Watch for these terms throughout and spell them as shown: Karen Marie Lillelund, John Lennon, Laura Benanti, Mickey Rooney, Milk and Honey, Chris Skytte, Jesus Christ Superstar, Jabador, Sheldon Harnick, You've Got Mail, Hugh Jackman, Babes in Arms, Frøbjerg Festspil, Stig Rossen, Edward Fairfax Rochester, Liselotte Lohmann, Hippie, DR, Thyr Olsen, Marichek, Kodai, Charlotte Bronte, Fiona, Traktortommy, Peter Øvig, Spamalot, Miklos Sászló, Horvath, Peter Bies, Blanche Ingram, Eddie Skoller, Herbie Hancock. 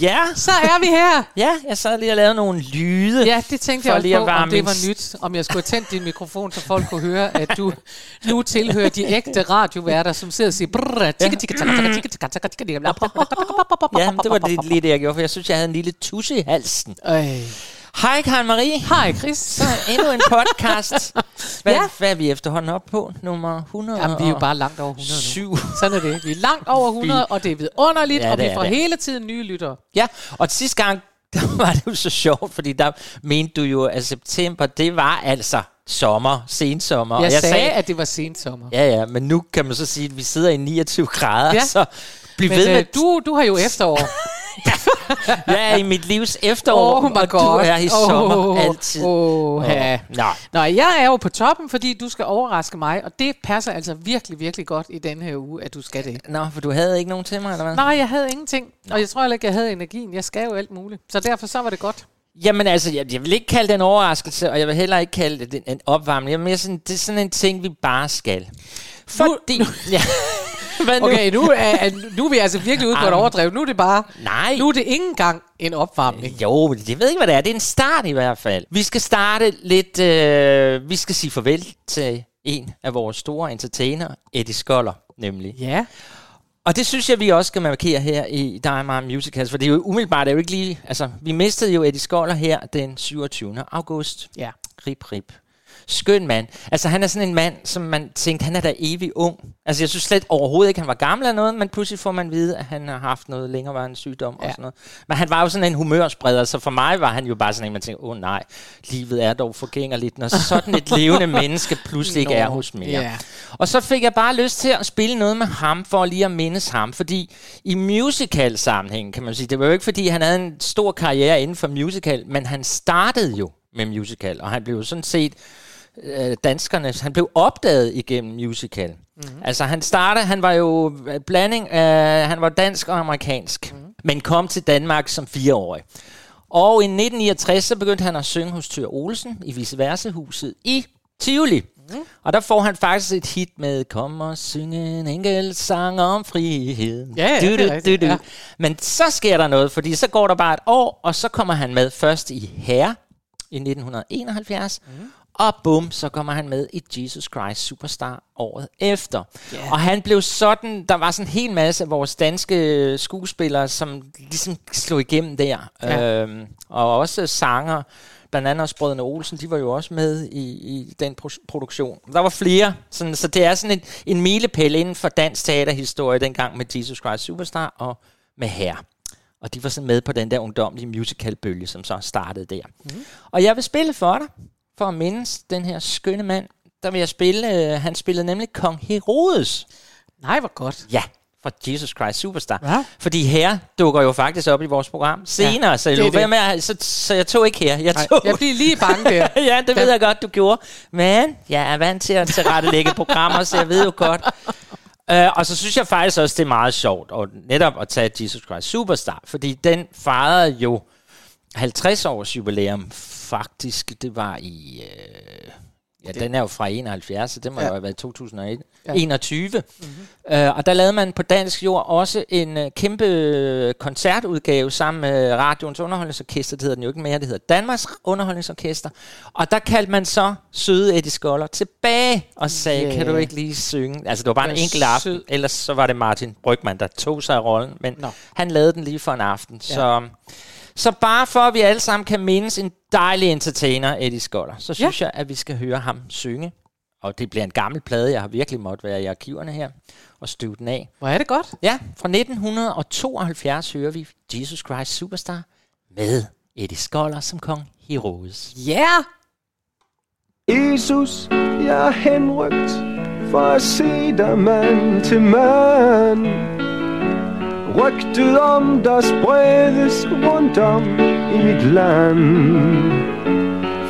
Ja, så er vi her. Ja, jeg sad lige og lavede nogle lyde. Ja, det tænkte jeg også på, om det var nyt. Om jeg skulle tænde din mikrofon, så folk kunne høre, at du nu tilhører de ægte radioværter, som sidder og siger... Ja, det var lige det, jeg gjorde, for jeg synes, jeg havde en lille tusse i halsen. Hej Karen Marie. Hej Chris. Så endnu en podcast. Hvad er vi efterhånden oppe på? Nummer 100? Jamen vi er jo bare langt over 100 nu. 7. Sådan er det. Vi er langt over 100, og det er vidunderligt, og vi får hele tiden nye lyttere. Ja, og sidste gang, der var det jo så sjovt, fordi der mente du jo, at september, det var altså sommer, sensommer. Jeg sagde, at det var sensommer. Ja, men nu kan man så sige, at vi sidder i 29 grader, så bliv ved med... Du har jo efterår. Jeg er i mit livs efterår, og du er i sommer altid. Nå, jeg er jo på toppen, fordi du skal overraske mig, og det passer altså virkelig, virkelig godt i denne her uge, at du skal det. Nå, for du havde ikke nogen til mig, eller hvad? Nej, jeg havde ingenting, og jeg tror heller ikke, jeg havde energien. Jeg skal jo alt muligt, så derfor så var det godt. Jamen altså, jeg vil ikke kalde det en overraskelse, og jeg vil heller ikke kalde det en opvarmning. Jamen, det er sådan en ting, vi bare skal. Fordi... Nu er vi altså virkelig ude på et overdrev. Nu er det bare... Nej. Nu er det ikke engang en opvarmning. Jo, det ved ikke, hvad det er. Det er en start i hvert fald. Vi skal starte lidt... vi skal sige farvel til en af vores store entertainer, Eddie Skoller, nemlig. Ja. Og det synes jeg, vi også skal markere her i Dig & Mig Musicals, for det er jo umiddelbart, det er jo ikke lige... Altså, vi mistede jo Eddie Skoller her den 27. august. Ja. Rip. Skøn mand. Altså han er sådan en mand, som man tænkte, han er da evig ung. Altså jeg synes slet overhovedet ikke, han var gammel eller noget, men pludselig får man vide, at han har haft noget længerevarende sygdom og sådan noget. Men han var jo sådan en humørspreder, så for mig var han jo bare sådan en, man tænkte, nej, livet er dog forgængerligt, når sådan et levende menneske pludselig ikke er hos mere. Yeah. Og så fik jeg bare lyst til at spille noget med ham, for lige at mindes ham, fordi i musical sammenhæng kan man sige, det var jo ikke fordi, han havde en stor karriere inden for musical, men han startede jo med musical, og han blev jo sådan set danskerne, han blev opdaget igennem musical. Mm-hmm. Altså han var jo blanding af, han var dansk og amerikansk, men kom til Danmark som 4-årig. Og i 1969 så begyndte han at synge hos Thyr Olsen i Viseversehuset i Tivoli. Og der får han faktisk et hit med "Kom og synge en enkelt sang om frihed". Ja. Men så sker der noget, fordi så går der bare et år, og så kommer han med først i Herre i 1971. Og bum, så kommer han med i Jesus Christ Superstar året efter. Og han blev sådan, der var sådan en hel masse af vores danske skuespillere, som ligesom slog igennem der. Og også sanger, blandt andet også brødrene Olsen, de var jo også med i den produktion. Der var flere, sådan, så det er sådan en milepæl inden for dansk teaterhistorie dengang med Jesus Christ Superstar og med Herre. Og de var sådan med på den der ungdomlige musicalbølge, som så startede der. Og jeg vil spille for dig. For at mindes den her skønne mand, der vil jeg spille, han spillede nemlig Kong Herodes. Nej, hvor godt. Ja, fra Jesus Christ Superstar. Ja. Fordi her dukker jo faktisk op i vores program senere, så jeg tog ikke her. Jeg blev lige bange der. Det ved jeg godt, du gjorde. Men jeg er vant til at tilrettelægge programmer, så jeg ved jo godt. Og så synes jeg faktisk også, det er meget sjovt og netop at tage Jesus Christ Superstar, fordi den fejrede jo 50 års jubilæum faktisk, det var i... den er jo fra 71, så det må jo have været 2001. 21. Og der lavede man på dansk jord også en kæmpe koncertudgave sammen med Radioens Underholdningsorkester. Det hedder den jo ikke mere, det hedder Danmarks Underholdningsorkester. Og der kaldte man så søde Eddie Skoller tilbage og sagde, kan du ikke lige synge? Altså det var bare en enkelt aften, ellers så var det Martin Brygmann, der tog sig af rollen. Men han lavede den lige for en aften, Så bare for, at vi alle sammen kan mindes en dejlig entertainer, Eddie Skoller, så synes jeg, at vi skal høre ham synge. Og det bliver en gammel plade, jeg har virkelig måttet være i arkiverne her og støve den af. Hvor er det godt? Ja, fra 1972 hører vi Jesus Christ Superstar med Eddie Skoller som Kong Herodes. Ja! Yeah! Jesus, jeg er henrykt for at se dig mand til mand. Rygtet om der spredes rundt om i mit land.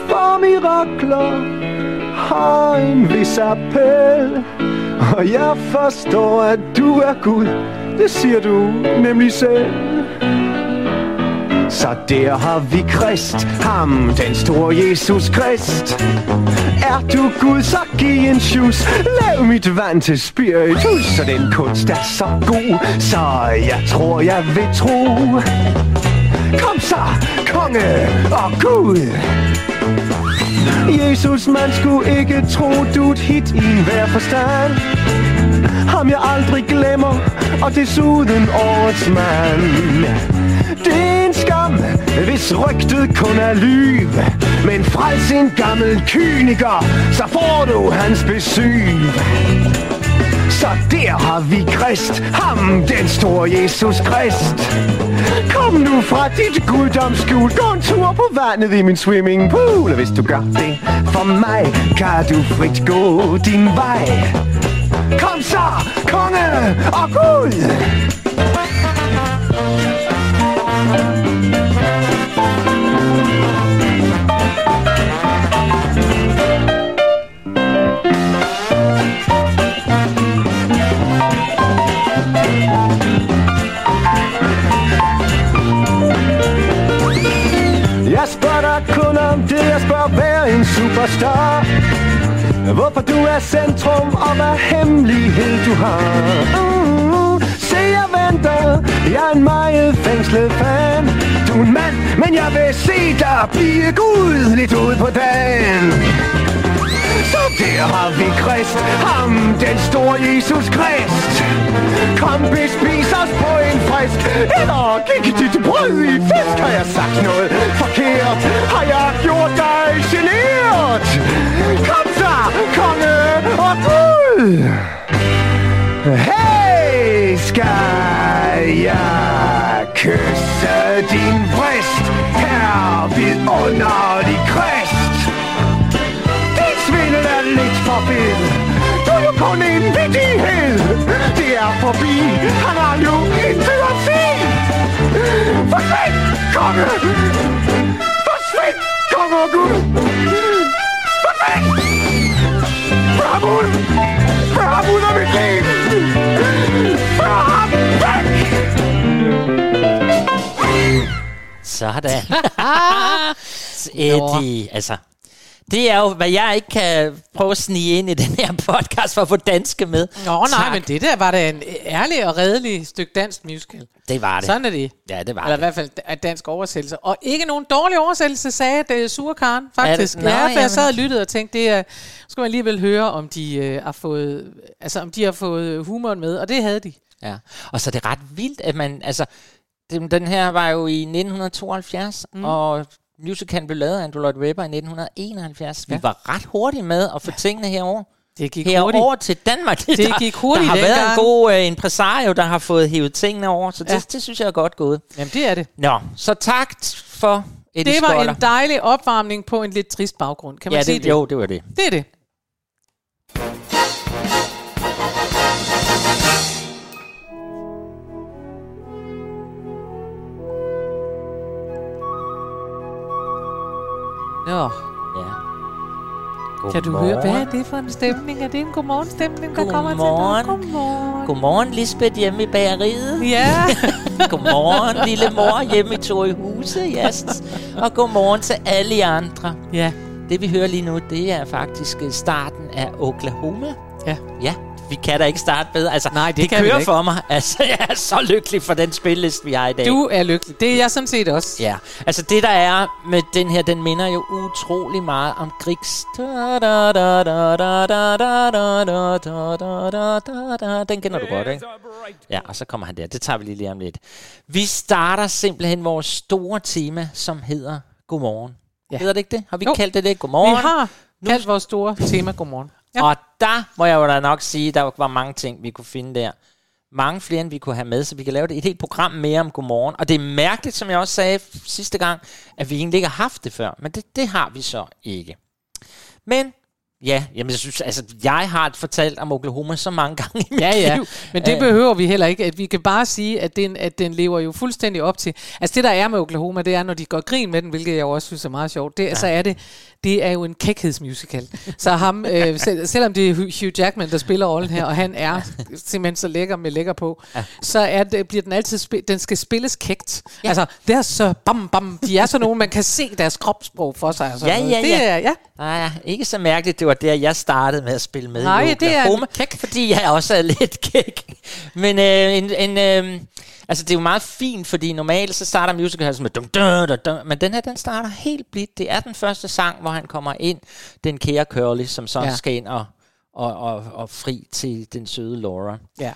For mirakler har en vis appel, og jeg forstår at du er Gud, det siger du nemlig selv. Så der har vi Krist, ham den store Jesus Krist. Er du Gud, så giv en sjus, lav mit vand til spiritus. Så den kunst er så god, så jeg tror jeg vil tro. Kom så, konge og Gud. Jesus, man skulle ikke tro, du et hit i enhver forstand. Ham jeg aldrig glemmer, og desuden årets mand. Det er en skam, hvis rygtet kun er lyv. Men frels en gammel kyniker, så får du hans besøg. Så der har vi Krist, ham den store Jesus Krist. Kom nu fra dit guddomsskjul, gå en tur på vandet i min swimmingpool. Og hvis du gør det for mig, kan du frit gå din vej. Kom så, konge og Gud! Jeg spørger dig kun om det, jeg spørger hver en superstar. Hvorfor du er centrum, og hvad hemmelighed du har. Se, jeg venter, jeg er en meget fængslet fan. Du er en mand, men jeg vil se dig blive Gud lidt ud på dagen. Så der har vi Krist, ham den store Jesus Krist. Kom, bespis os på en frisk, eller gik dit brød i fisk. Har jeg sagt noget forkert? Har jeg gjort dig generet? Kom så, konge og Gud! Hey, skal jeg kysse din vrist, her vidunderlig Krist? Svindel er lidt for fed. Du er jo kun en vittighed. Det er forbi. Han har jo intet at sige. Forsvind, konge! Forsvind, konge og Gud! Forsvind! Fra ham ud! Fra ham ud af mit liv! Fra ham væk! Sådan. Eddie, altså... Det er jo, hvad jeg ikke kan prøve at snige ind i den her podcast for at få danske med. Nå nej, tak. Men det der var da en ærlig og redelig stykke dansk musical. Det var det. Sådan er det. Ja, det var eller det. Eller i hvert fald dansk oversættelse. Og ikke nogen dårlig oversættelse, sagde det sure Karen, faktisk. Det? Nå, ja, for jeg sad og lyttede og tænkte, det skulle man alligevel høre, om de har fået, altså om de har fået humoren med, og det havde de. Ja, og så er det ret vildt, at man, altså, den her var jo i 1972, og... Musicalen blev lavet af Andrew Lloyd Webber i 1971. Ja. Vi var ret hurtige med at få tingene herover. Det gik herover til Danmark. Det gik hurtigt. Der har været en god impresario, der har fået hævet tingene over. Så det synes jeg er godt gået. Jamen det er det. Nå, så tak for Eddie Skoller. Det var en dejlig opvarmning på en lidt trist baggrund. Kan man sige det? Jo, det var det. Det er det. Nå. Ja. Kan du høre, hvad er det for en stemning? Er det en godmorgenstemning, der kommer til? Godmorgen. Godmorgen, Lisbeth, hjemme i bageriet. Ja. Godmorgen, lille mor, hjemme i Torehuse. Yes. Og godmorgen til alle andre. Ja. Det, vi hører lige nu, det er faktisk starten af Oklahoma. Ja. Ja. Vi kan da ikke starte bedre. Altså, nej, det kører for mig. Altså, jeg er så lykkelig for den spilleliste, vi har i dag. Du er lykkelig. Det er jeg sådan set også. Ja. Altså, det der er med den her, den minder jo utrolig meget om Griegs. Den kender du godt, ikke? Ja, og så kommer han der. Det tager vi lige om lidt. Vi starter simpelthen vores store tema, som hedder Godmorgen. Ja. Hedder det ikke det? Har vi kaldt det? Godmorgen. Vi har kaldt vores store tema Godmorgen. Ja. Og der må jeg jo da nok sige, der var mange ting, vi kunne finde der. Mange flere, end vi kunne have med, så vi kan lave et helt program mere om Godmorgen. Og det er mærkeligt, som jeg også sagde sidste gang, at vi egentlig ikke har haft det før. Men det har vi så ikke. Men ja, jamen, jeg synes, altså, jeg har fortalt om Oklahoma så mange gange i mit liv. Men det behøver vi heller ikke. At vi kan bare sige, at den lever jo fuldstændig op til... Altså det, der er med Oklahoma, det er, når de går grin med den, hvilket jeg også synes er meget sjovt. Det, så er det... det er jo en kækhedsmusical. Så ham, selvom det er Hugh Jackman, der spiller rollen her, og han er simpelthen så lækker med lækker på, så er det, bliver den altid den skal spilles kægt. Ja. Altså, det er så bam, bam. De er så nogen, man kan se deres kropssprog for sig. Altså. Ja. Ja. Nej, ikke så mærkeligt, det var der, jeg startede med at spille med. Nej, det er en kæk. Fordi jeg også er lidt kæk. Men altså, det er jo meget fint, fordi normalt så starter musicalen med dum, men den her, den starter helt blidt. Det er den første sang, hvor han kommer ind, den kære Curly, som så skal ind og fri til den søde Laura. Ja.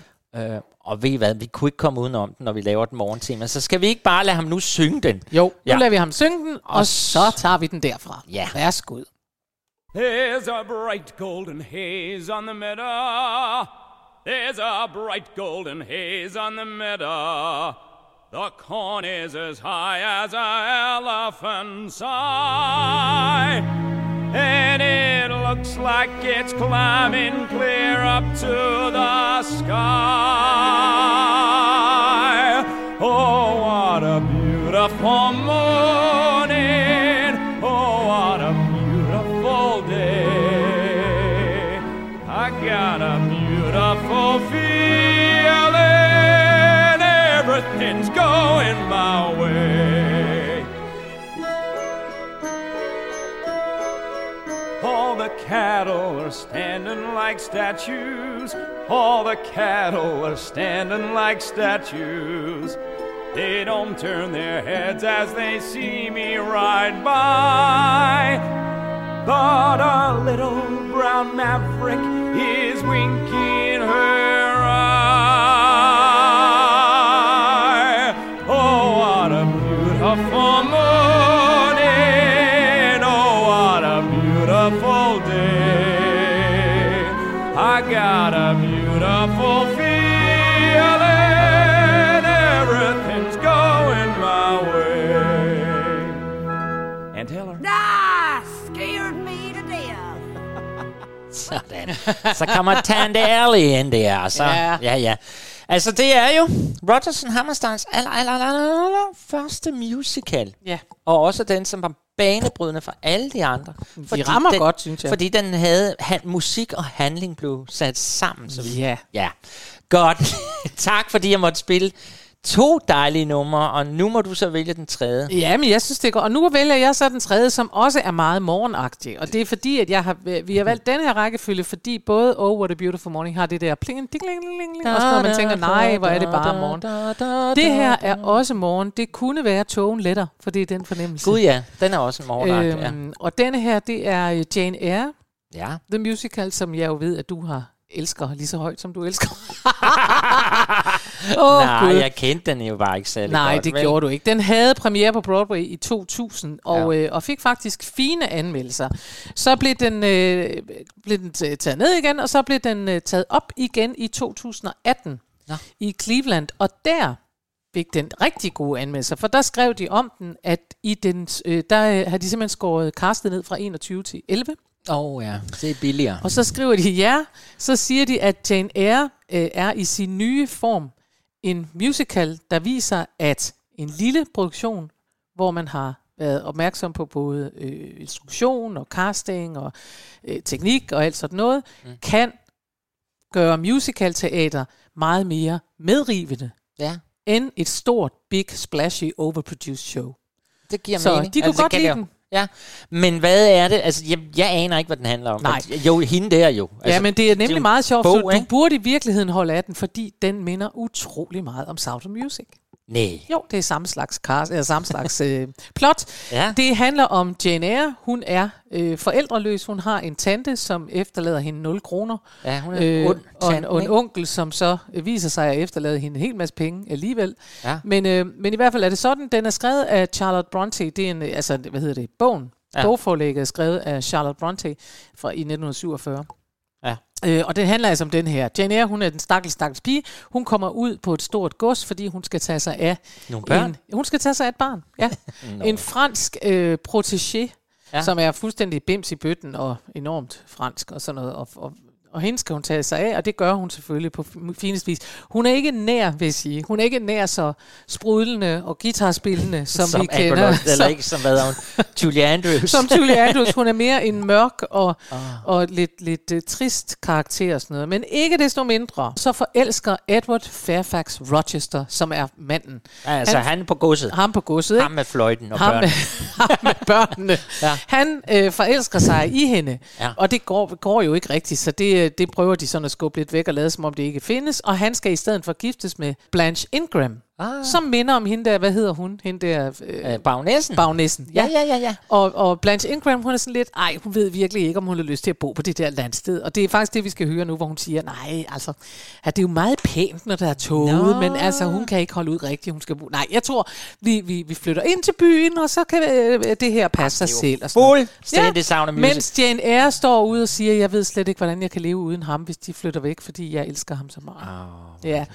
Og ved I hvad, vi kunne ikke komme udenom den, når vi laver den morgentema. Så skal vi ikke bare lade ham nu synge den? Jo, nu lader vi ham synge den, og så tager vi den derfra. Ja. Værsgod. There's a bright golden haze on the meadow. There's a bright golden haze on the meadow. The corn is as high as an elephant's eye. And it looks like it's climbing clear up to the sky. Oh, what a beautiful morning. Oh, what a beautiful day. I got a beautiful feeling, everything's going my way. All the cattle are standing like statues. All the cattle are standing like statues. They don't turn their heads as they see me ride by. But our little brown maverick is winking her eye. Oh, what a beautiful morning. Oh, what a beautiful day. I got a beautiful feeling. Everything's going my way. And tell her. Sådan. Så kommer Tante Allie ind der. Så, ja. Altså, det er jo Rodgers & Hammersteins første musical. Ja. Og også den, som var banebrydende for alle de andre. De rammer den, godt, synes jeg. Fordi den havde musik og handling blev sat sammen. Så ja. Godt. Tak, fordi jeg måtte spille 2 dejlige numre, og nu må du så vælge den tredje. Ja, men jeg synes, det er godt. Og nu vælger jeg så den tredje, som også er meget morgenagtig. Og det er fordi, at vi har valgt den her rækkefølge, fordi både Oh, What a Beautiful Morning har det der pling, ding, ding, ding, ding, også når man tænker, nej, hvor er det bare morgen. Det her er også morgen. Det kunne være Togen letter, for det er den fornemmelse. Gud ja, den er også morgenagtig. Og denne her, det er Jane Eyre, The Musical, som jeg jo ved, at du har elsker lige så højt, som du elsker. Nej, jeg kendte den jo bare ikke særlig godt. Nej, det gjorde du ikke. Den havde premiere på Broadway i 2000, og fik faktisk fine anmeldelser. Så blev den taget ned igen, og så blev den taget op igen i 2018 i Cleveland. Og der fik den rigtig gode anmeldelser, for der skrev de om den, at i den, der har de simpelthen skåret castet ned fra 21 til 11. Det er billigere. Og så skriver de, så siger de, at Jane Eyre er i sin nye form en musical, der viser, at en lille produktion, hvor man har været opmærksom på både instruktion og casting og teknik og alt sådan noget, kan gøre musicalteater meget mere medrivende end et stort, big, splashy, overproduced show. Det giver mening. Så de kunne godt lide den. Ja, men hvad er det? Altså, jeg aner ikke, hvad den handler om. Nej. Jo, hende der jo. Altså, men det er nemlig det er meget sjovt, så du burde i virkeligheden holde af den, fordi den minder utrolig meget om Sound of Music. Nej. Jo, det er samme slags, plot. Ja. Det handler om Jane Eyre. Hun er forældreløs. Hun har en tante, som efterlader hende 0 kroner. Ja, hun er og en onkel, som så viser sig at efterlade hende en hel masse penge alligevel. Ja. Men i hvert fald er det sådan, den er skrevet af Charlotte Bronte. Det er en, altså, hvad hedder det, bogen. Ja. Bogforlægget er skrevet af Charlotte Bronte fra i 1947. Ja. Og det handler altså om den her. Jane Eyre, hun er den stakkels pige. Hun kommer ud på et stort gods, fordi hun skal tage sig af et barn. Ja. En fransk protégé, som er fuldstændig bims i bøtten og enormt fransk og sådan noget. Og og hende skal hun tage sig af, og det gør hun selvfølgelig på finest vis. Hun er ikke nær, vil jeg sige. Hun er ikke nær så sprudlende og guitarspillende, som vi kender. Eller ikke som, hvad er hun? Julie Andrews. Som Julie Andrews. Hun er mere en mørk og lidt trist karakter og sådan noget. Men ikke desto mindre, så forelsker Edward Fairfax Rochester, som er manden. Altså han på godset. Ham på godset. Ham med fløjten og børnene. Ham med børnene. Ja. Han forelsker sig i hende, ja. Og det går jo ikke rigtigt, så det prøver de sådan at skubbe lidt væk og lade som om det ikke findes, og han skal i stedet for giftes med Blanche Ingram, som minder om hende der, hvad hedder hun? Hende der... Bagnessen. Ja. Og Blanche Ingram, hun er sådan lidt, hun ved virkelig ikke, om hun har lyst til at bo på det der landsted, og det er faktisk det, vi skal høre nu, hvor hun siger, det er jo meget pænt, når der er toget, men altså, hun kan ikke holde ud rigtigt, hun skal bo... Nej, jeg tror, vi flytter ind til byen, og så kan det her passe sig selv. Mens Jane Eyre står ude og siger, jeg ved slet ikke, hvordan jeg kan leve uden ham, hvis de flytter væk, fordi jeg elsker ham så meget. Ja.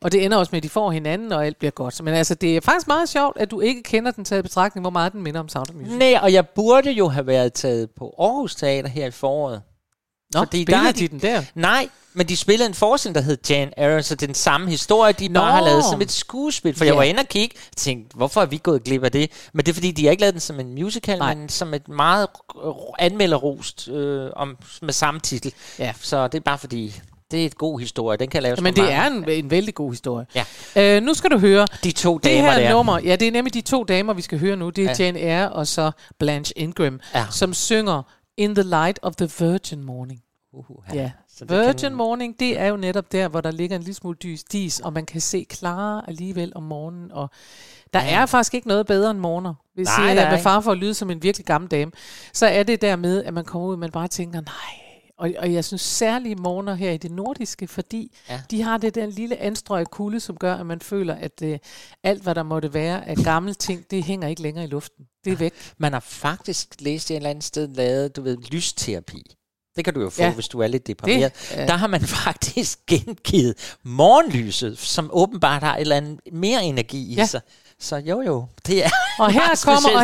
Og det ender også med, at de får hinanden, og alt bliver godt. Men altså, det er faktisk meget sjovt, at du ikke kender den taget betragtning, hvor meget den minder om Sound of Music. Nej, og jeg burde jo have været taget på Aarhus Teater her i foråret. Nå, spiller de den der? Nej, men de spillede en forestilling, der hed Jane Eyre, så den samme historie, de bare har lavet som et skuespil. For jeg var inde og kigge, og tænkte, hvorfor er vi gået glip af det? Men det er, fordi de har ikke lavet den som en musical, men som et meget anmelderrost med samme titel. Ja. Så det er bare fordi... Det er et god historie, den kan laves. Men det er en vældig god historie. Ja. Nu skal du høre de to damer, det her nummer. Ja, det er nemlig de to damer, vi skal høre nu. Det er Jane Eyre og så Blanche Ingram, som synger In the Light of the Virgin Morning. Virgin Morning, det er jo netop der, hvor der ligger en lille smule dis, og man kan se klare alligevel om morgenen. Og der er faktisk ikke noget bedre end morgener. Hvis jeg er med far for at lyde som en virkelig gammel dame, så er det der med, at man kommer ud, og man bare tænker, Og jeg synes særlige morgener her i det nordiske, fordi de har det der lille anstrøget kulde, som gør, at man føler, at alt, hvad der måtte være af gamle ting, det hænger ikke længere i luften. Det er væk. Man har faktisk læst et eller andet sted lavet, lysterapi. Det kan du jo få, hvis du er lidt deprimeret. Der har man faktisk gengivet morgenlyset, som åbenbart har et eller andet mere energi i sig. Så jo, det er... Og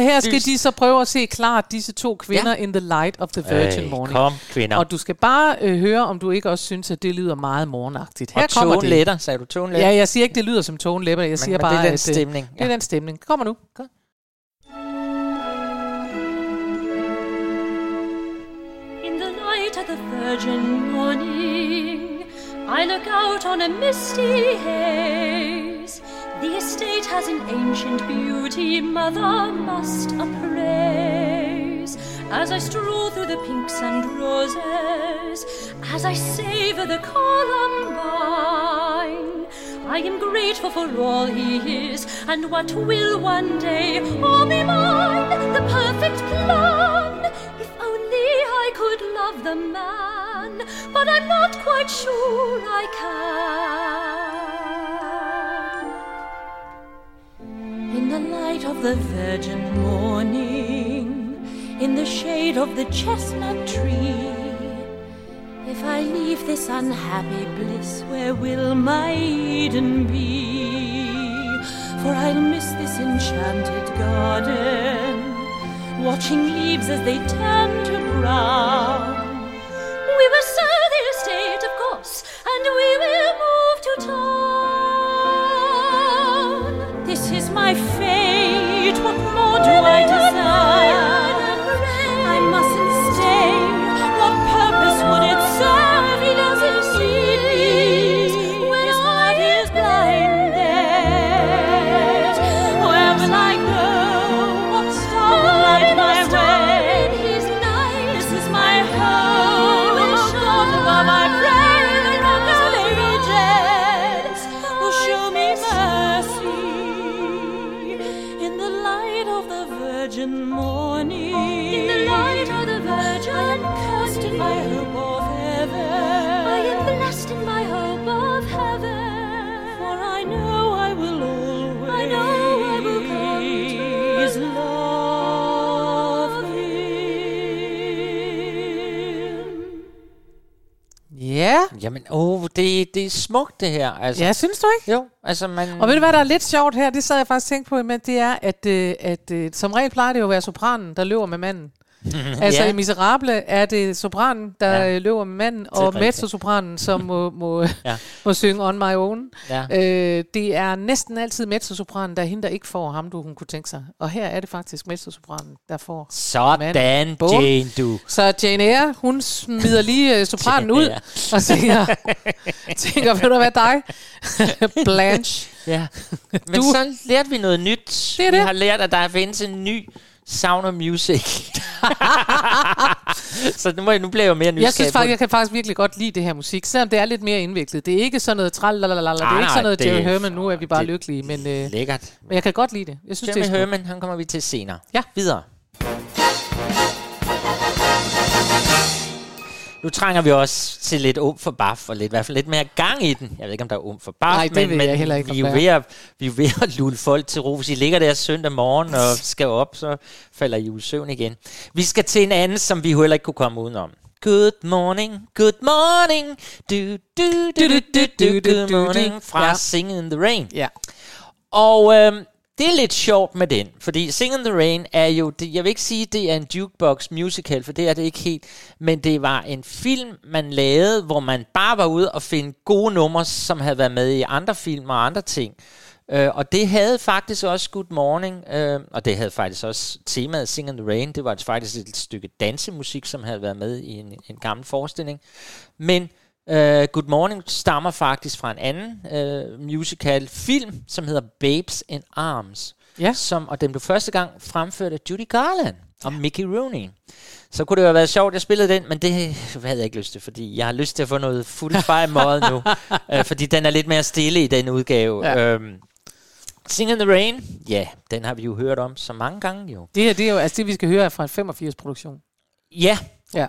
her skal de så prøve at se klart disse to kvinder in the light of the virgin morning. Kom, kvinder. Og du skal bare høre, om du ikke også synes, at det lyder meget morgenagtigt. Her og kommer det. Toneletter, sagde du toneletter? Ja, jeg siger ikke, det lyder som toneletter. Jeg siger bare, det er den stemning. Det er den stemning. Kommer nu. Kom. In the light of the virgin morning, I look out on a misty haze. The estate has an ancient beauty mother must appraise. As I stroll through the pinks and roses, as I savour the columbine, I am grateful for all he is and what will one day all be mine. The perfect plan, if only I could love the man, but I'm not quite sure I can. In the light of the virgin morning, in the shade of the chestnut tree, if I leave this unhappy bliss, where will my Eden be? For I'll miss this enchanted garden, watching leaves as they turn to brown. We will sell the estate, of course, and we will move to town. This is my fate, what more do I desire? I mustn't stay, what purpose would it serve? He doesn't see when his heart is blinded. Where will I go? What star will light my way? This is my home, oh God above I pray. The rock of ages will show me mercy. Virgin morning, in the light of the Virgin, I am cursed in my hope of heaven. I am blessed in my hope of heaven. For I know I will always, I know I will come to love him. Ja. Jamen, det er smukt det her. Altså. Ja, synes du ikke? Jo. Altså og ved du hvad, der er lidt sjovt her, det sad jeg faktisk tænkt på, men det er, at som regel plejer det jo at være sopranen, der løber med manden. Altså i Miserable er det sopranen, der løber med manden, og mezzosopranen, som må synge On My Own. Ja. Det er næsten altid mezzosopranen, der er hende, der ikke får ham, hun kunne tænke sig. Og her er det faktisk mezzosopranen, der får manden. Sådan, Jane, du. Så Jane Eyre, hun smider lige sopranen ud og tænker, vil du være dig? Blanche. Ja. Men så lærte vi noget nyt. Det er det. Vi har lært, at der findes en ny Sound of Music. Så nu bliver jeg jo mere nysgerrig. Jeg synes faktisk, jeg kan faktisk virkelig godt lide det her musik, selvom det er lidt mere indviklet. Det er ikke sådan noget tralalalalala, det er ikke sådan noget Jerry Herman, nu er vi bare lykkelige. Men, lækkert. Men jeg kan godt lide det. Jeg synes, Jerry Herman, han kommer vi til senere. Ja. Videre. Nu trænger vi også til lidt for baf, og lidt, i hvert fald lidt mere gang i den. Jeg ved ikke, om der er for baf, men vi er ved at lulle folk til ro. Hvis I ligger der søndag morgen og skal op, så falder julesøvn igen. Vi skal til en anden, som vi heller ikke kunne komme udenom. Good morning, good morning, do, do, do, do, do, do, good morning, fra Singin' in the Rain. Ja. Og det er lidt sjovt med den, fordi Singin' in the Rain er jo, det, jeg vil ikke sige, det er en jukebox musical, for det er det ikke helt, men det var en film, man lavede, hvor man bare var ude og finde gode numre, som havde været med i andre film og andre ting. Og det havde faktisk også Good Morning, og det havde faktisk også temaet Singin' in the Rain, det var faktisk et stykke dansemusik, som havde været med i en gammel forestilling. Men Good Morning stammer faktisk fra en anden musical film, som hedder Babes in Arms, og den blev første gang fremført af Judy Garland og Mickey Rooney. Så kunne det jo have været sjovt, jeg spillede den, men det havde jeg ikke lyst til, fordi jeg har lyst til at få noget fuldfej måde nu, fordi den er lidt mere stille i den udgave. Ja. Singin' in the Rain, den har vi jo hørt om så mange gange jo. Det her, det er jo altså det, vi skal høre fra en 85-produktion. Ja,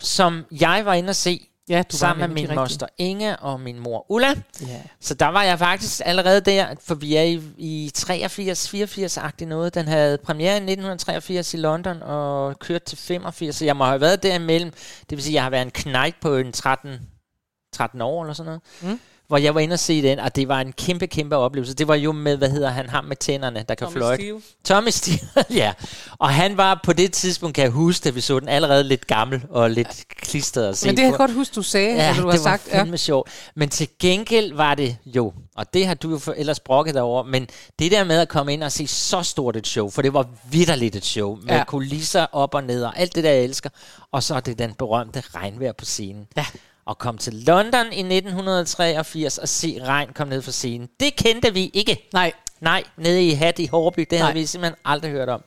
som jeg var inde at se. Ja, sammen med min moster Inge og min mor Ulla. Yeah. Så der var jeg faktisk allerede der, for vi er i 83-84-agtig noget. Den havde premiere i 1983 i London og kørt til 85, så jeg må have været derimellem. Det vil sige, at jeg har været en knægt på en 13 år eller sådan noget. Mm. Hvor jeg var inde og se den, og det var en kæmpe oplevelse. Det var jo med, ham med tænderne, der kan fløjte. Tommy Steele. Og han var på det tidspunkt, kan jeg huske, at vi så den, allerede lidt gammel og lidt klistret at se. Men det har jeg godt huske, du sagde, eller du har sagt. Ja, det var fandme sjovt. Men til gengæld var det jo, og det har du jo ellers brokket dig over, men det der med at komme ind og se så stort et show, for det var vitterligt et show, med kulisser op og ned og alt det, der jeg elsker, og så er det den berømte regnvejr på scenen. Ja. Og kom til London i 1983 og se regn komme ned fra scenen. Det kendte vi ikke. Nej, nede i Hat i Hårby, det havde vi simpelthen aldrig hørt om.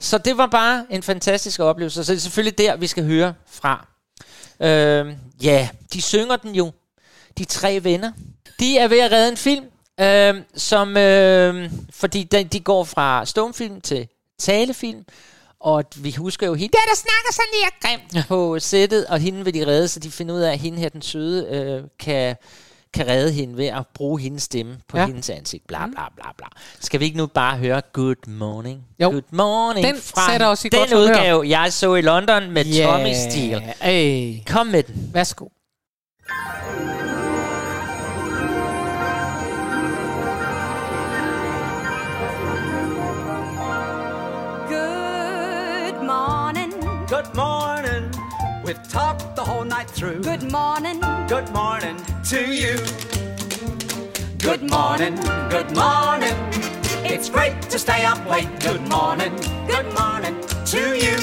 Så det var bare en fantastisk oplevelse. Så det er selvfølgelig der, vi skal høre fra. De synger den jo. De tre venner. De er ved at redde en film, fordi de går fra stumfilm til talefilm. Og vi husker jo hende, der snakker sådan lige grimt på sættet, og hende vil de redde, så de finder ud af, at hende her, den søde, kan redde hende ved at bruge hendes stemme på hendes ansigt. Bla, bla, bla, bla. Skal vi ikke nu bare høre Good Morning? Jo. Good Morning den fra også den godt udgave, jeg så i London med Tommy Steele. Kom med den. Værsgo. Good morning, we've talked the whole night through. Good morning to you. Good morning, it's great to stay up late. Good morning to you.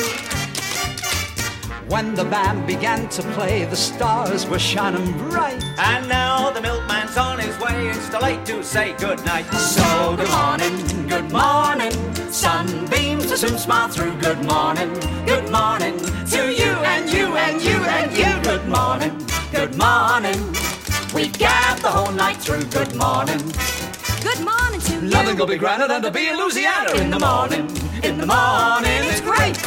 When the band began to play, the stars were shining bright. And now the milkman's on his way, it's too late to say goodnight. So good morning, sunbeams will soon smile through. Good morning to you and you and you and you. Good morning, we gabbed the whole night through. Good morning to you. Nothing will be grander than to be in Louisiana. In the morning, it's great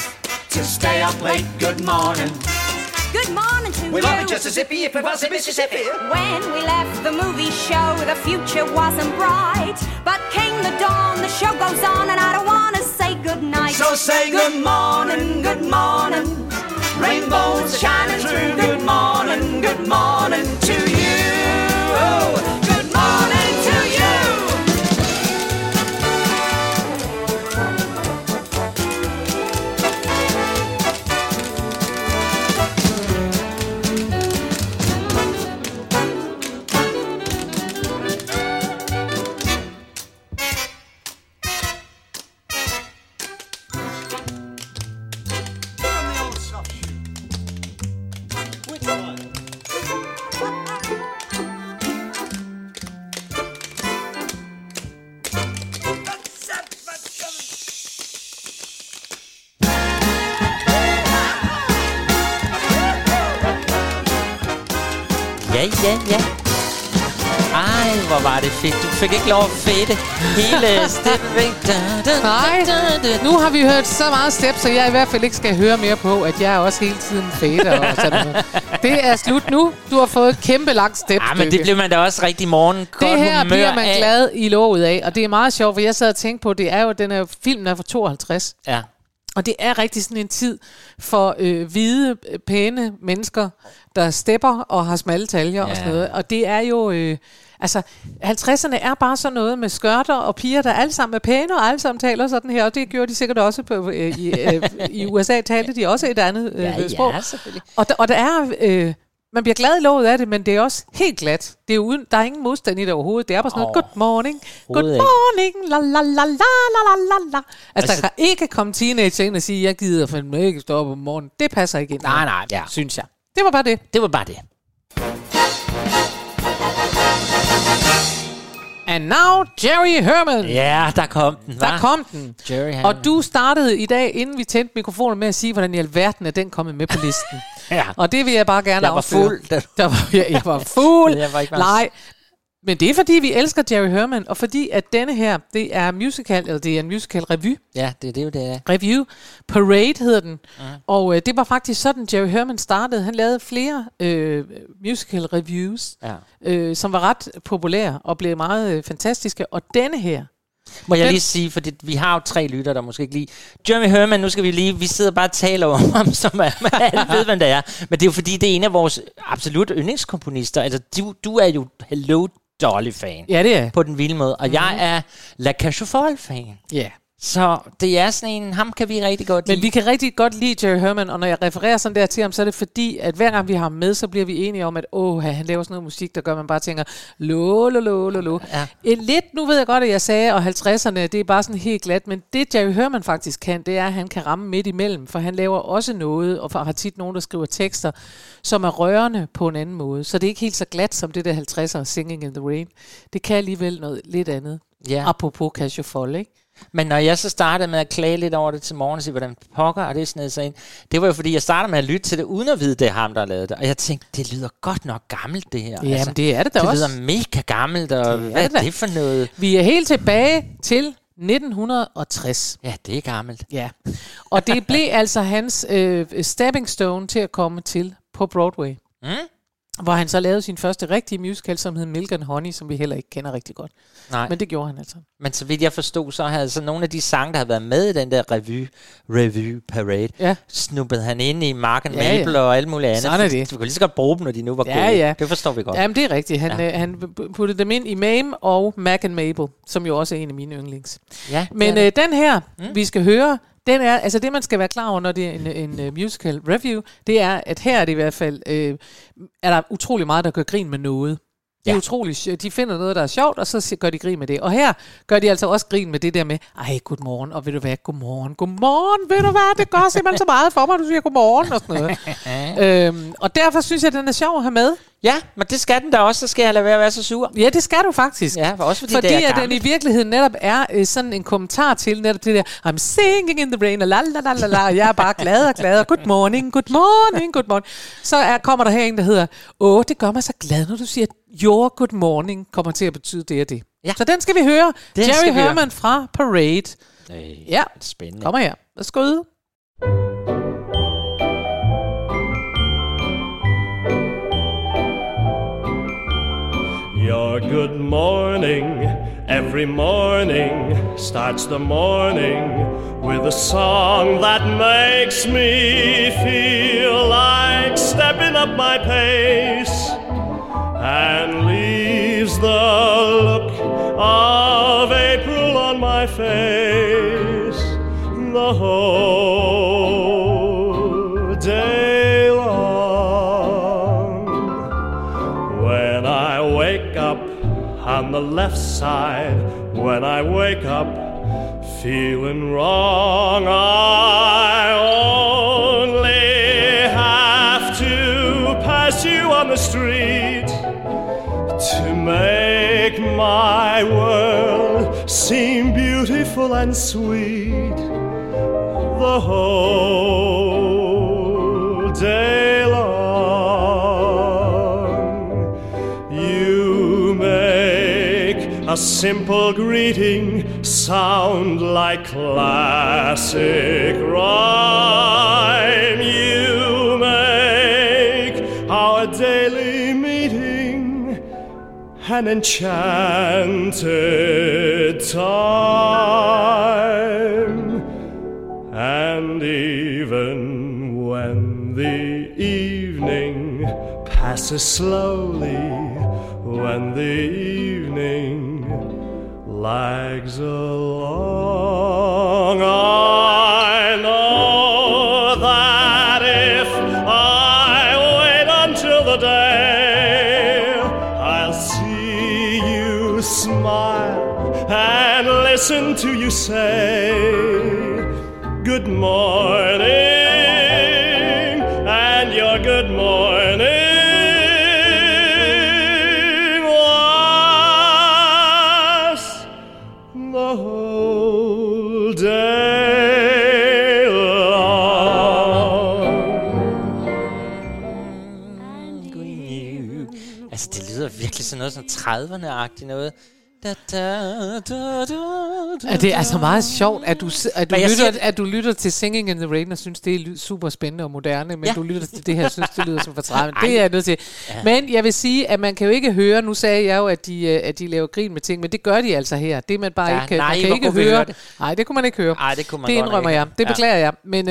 to stay up late. Good morning to you. We love it just as hippie if it was in Mississippi. When we left the movie show, the future wasn't bright. But came the dawn, the show goes on, and I don't want to say good night. So say good morning, rainbows shining through. Good morning to you. Oh. Ja. Ej, hvor var det fedt. Du fik ikke lov at fede hele steppet. Nej, nu har vi hørt så meget step, så jeg i hvert fald ikke skal høre mere på, at jeg også hele tiden fader og sådan noget. Det er slut nu. Du har fået et kæmpe langt step. Ja, men det blev man da også rigtig morgen. Det her bliver man glad i låget af, og det er meget sjovt, for jeg sad og tænkte på, det er jo, den her film er fra 52. Ja. Og det er rigtig sådan en tid for hvide, pæne mennesker, der stepper og har smalle taljer og sådan noget. Og det er jo... altså, 50'erne er bare sådan noget med skørter og piger, der alle sammen er pæne og alle sammen taler sådan her. Og det gjorde de sikkert også på, i USA, talte de også et andet sprog. Ja, selvfølgelig. Og der er... man bliver glad i låget af det, men det er også helt glat. Det er uden, der er ingen modstand i det overhovedet. Det er bare sådan noget, good morning, la la la la la la. Altså, der kan ikke komme teenager ind og sige, jeg gider fandme ikke stå op om morgenen. Det passer ikke ind. Nej, ja. Synes jeg. Det var bare det. And now, Jerry Herman. Ja, der kom den. Jerry Herman. Og du startede i dag, inden vi tændte mikrofonen, med at sige, hvordan i alverden er den kommet med på listen. Ja. Og det vil jeg bare gerne afsløre. Jeg var fuld. Nej, men det er, fordi vi elsker Jerry Herman, og fordi at denne her, det er en musical revue. Ja, det er. Revue. Parade hedder den. Uh-huh. Og det var faktisk sådan, Jerry Herman startede. Han lavede flere musical reviews, som var ret populære og blev meget fantastiske. Og denne her, må jeg lige sige, for vi har jo 3 lytter, der måske ikke lige... Jeremy Herman, nu skal vi sidder bare og taler om ham, som alle ved, hvem det er. Men det er jo fordi, det er en af vores absolut yndlingskomponister. Altså, du er jo Hello Dolly-fan. Ja, det er på den vilde måde. Og jeg er La Cage Folle-fan. Ja. Yeah. Så det er sådan en, ham kan vi rigtig godt lide. Men vi kan rigtig godt lide Jerry Herman, og når jeg refererer sådan der til ham, så er det fordi, at hver gang vi har ham med, så bliver vi enige om, at han laver sådan noget musik, der gør, man bare tænker, lo. Ja. Lidt, nu ved jeg godt, at jeg sagde, og 50'erne, det er bare sådan helt glat, men det Jerry Herman faktisk kan, det er, at han kan ramme midt imellem, for han laver også noget, og har tit nogen, der skriver tekster, som er rørende på en anden måde. Så det er ikke helt så glat som det der 50'er, Singin' in the Rain. Det kan alligevel noget lidt andet. Ja. Apropos Cage Folle, ikke? Men når jeg så startede med at klage lidt over det til morgen og sige, hvordan pokker er det sned sig ind, det var jo fordi, jeg startede med at lytte til det, uden at vide, det er ham, der lavede det. Og jeg tænkte, det lyder godt nok gammelt, det her. Jamen, altså, det er det da det også. Det lyder mega gammelt, og det hvad er det for noget? Vi er helt tilbage til 1960. Ja, det er gammelt. Ja, og det blev altså hans stepping stone til at komme til på Broadway. Mm? Hvor han så lavede sin første rigtige musical, som hed Milk and Honey, som vi heller ikke kender rigtig godt. Nej. Men det gjorde han altså. Men så vidt jeg forstod, så havde så nogle af de sange, der havde været med i den der revue parade, snuppede han ind i Mark and Maple og alt muligt andet. Sådan er det. Vi kunne lige så godt bruge dem, når de nu var gode. Ja. Det forstår vi godt. Jamen, det er rigtigt. Han puttede dem ind i MAME og Mark and Maple, som jo også er en af mine yndlings. Ja, men den her, vi skal høre... Den er, altså det, man skal være klar over, når det er en musical review, det er, at her er det i hvert fald, er der utrolig meget, der gør grin med noget. Det er utroligt. De finder noget, der er sjovt, og så gør de grin med det. Og her gør de altså også grin med det der med, ej, godmorgen, og ved du hvad, godmorgen, ved du hvad, det gør simpelthen så meget for mig, du siger godmorgen, og sådan noget. Og derfor synes jeg, den er sjov at have med. Ja, men det skal den da også, så skal jeg lade være at være så sur. Ja, det skal du faktisk. Ja, for også fordi at den i virkeligheden netop er sådan en kommentar til netop det der, I'm singing in the rain, og la la la la la, og jeg er bare glad, og good morning. Så kommer der her en, der hedder, det gør mig så glad, når du siger, your good morning kommer til at betyde det og det. Ja. Så den skal vi høre. Den Jerry Herman fra Parade. Ja, spændende. Kommer her. Værsgo. Your good morning every morning starts the morning with a song that makes me feel like stepping up my pace. And leaves the look of April on my face. The whole day long. When I wake up on the left side, when I wake up feeling wrong, I only have to pass you on the street. To make my world seem beautiful and sweet the whole day long. a simple greeting sound like classic rhyme. You make our daily meeting an enchanted time. And even when the evening passes slowly, when the evening lags along, I know that if I wait until the day, I'll see you smile and listen to you say good morning, and your good morning noget sådan 30'erne-agtigt noget. Da, da, da, da, da. Det er altså meget sjovt, at du lytter til Singin' in the Rain og synes, det er super spændende og moderne, men ja, du lytter til det her, synes, det lyder som for 30'erne. Det er jeg nødt til. Ja. Men jeg vil sige, at man kan jo ikke høre, nu sagde jeg jo, at de laver grin med ting, men det gør de altså her. Det man bare ikke kan, nej, man kan ikke høre. Nej, det kunne man ikke høre. Nej, det kunne man godt ikke. Det indrømmer jeg. Det beklager jeg. Men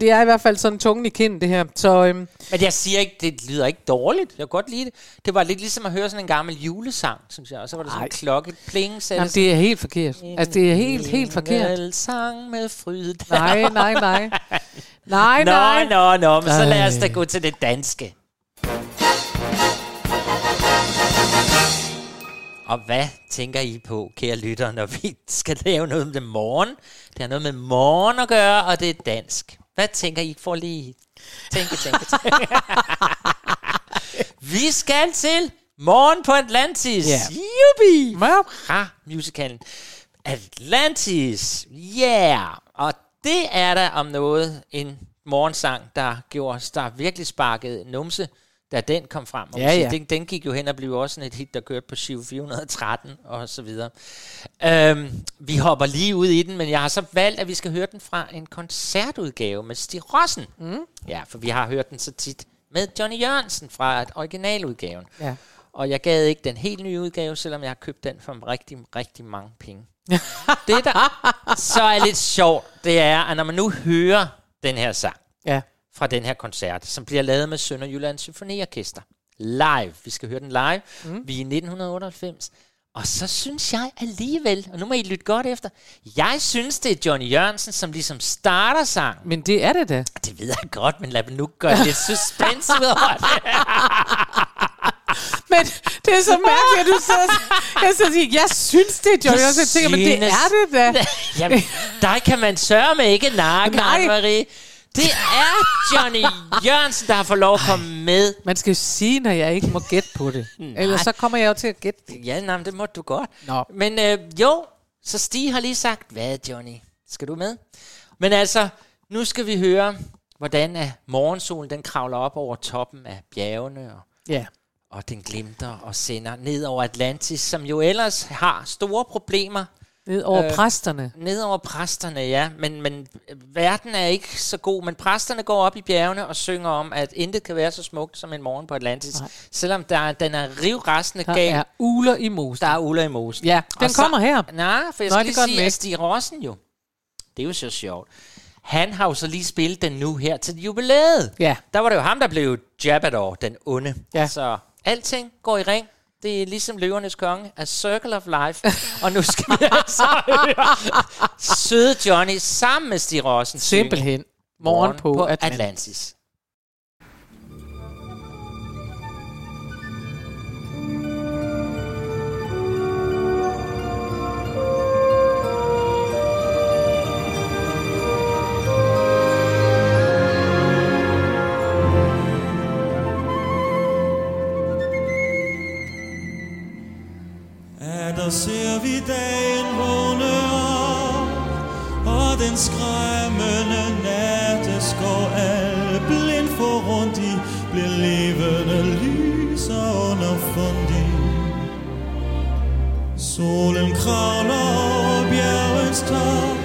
det er i hvert fald sådan tungen i kinden, det her. Så, Men jeg siger ikke, det lyder ikke dårligt. Jeg kan godt lide det. Det var lidt ligesom at høre sådan en gammel julesang, synes jeg. Og så var det sådan klokke, pling, sætter. Jamen, det er helt forkert. Altså, det er helt forkert. En sang med fryd. Nej. Nej. Nå, men så lad os da gå til det danske. Og hvad tænker I på, kære lytter, når vi skal lave noget med morgen? Det har noget med morgen at gøre, og det er dansk. Hvad tænker I for lige? Tænke. Vi skal til Morgen på Atlantis. Yeah. Yuppie. Fra musicalen Atlantis. Yeah. Og det er der om noget en morgensang, der gjorde os, der virkelig sparkede numse, da den kom frem. Ja. Den gik jo hen og blev også sådan et hit, der kørte på 413 og så videre. Vi hopper lige ud i den, men jeg har så valgt, at vi skal høre den fra en koncertudgave med Stig Rossen. Mm. Ja, for vi har hørt den så tit med Johnny Jørgensen fra originaludgaven. Ja. Og jeg gad ikke den helt nye udgave, selvom jeg har købt den for rigtig, rigtig mange penge. Det der så er lidt sjovt, det er, at når man nu hører den her sang fra den her koncert, som bliver lavet med Sønderjyllands Symfoniorkester live. Vi skal høre den live. Vi er i 1998. Og så synes jeg alligevel, og nu må I lytte godt efter, jeg synes, det er Johnny Jørgensen, som ligesom starter sangen. Men det er det da. Det ved jeg godt, men lad mig nu gøre lidt suspense ud over det. Men det er så mærkeligt, at du siger, jeg synes, det er Johnny Jørgensen. Jeg tænker, men det er det da. Jamen, der kan man sørge med ikke nakke, Marie. Det er Johnny Jørgensen, der har fået lov at komme med. Man skal jo sige, når jeg ikke må gætte på det. Eller så kommer jeg jo til at gætte det. Ja, nej, det må du godt. Nå. Men så Stig har lige sagt, hvad Johnny, skal du med? Men altså, nu skal vi høre, hvordan morgensolen den kravler op over toppen af bjergene. Og den glimter og sender ned over Atlantis, som jo ellers har store problemer. Ned over præsterne, ja. Men verden er ikke så god. Men præsterne går op i bjergene og synger om, at intet kan være så smukt som en morgen på Atlantis. Nej. Selvom den er rivrasende gal. Der er uler i mosen. Ja, den og kommer så, her. Nej, for jeg skal lige sige, at Stig Rossen jo. Det er jo så sjovt. Han har jo så lige spillet den nu her til jubilæet. Ja. Der var det jo ham, der blev Jabador, den onde. Ja. Så alting går i ring. Det er ligesom Løvernes Konge, A Circle of Life. Og nu skal vi altså søde Johnny sammen med Stig Rossen. Simpelthen. Morgen på Atlantis. Der ser vi dagen vågne op, og den skræmmende natteskov al blind for rundt i, bliver levende lys og underfundig. Solen kravler over bjergens top,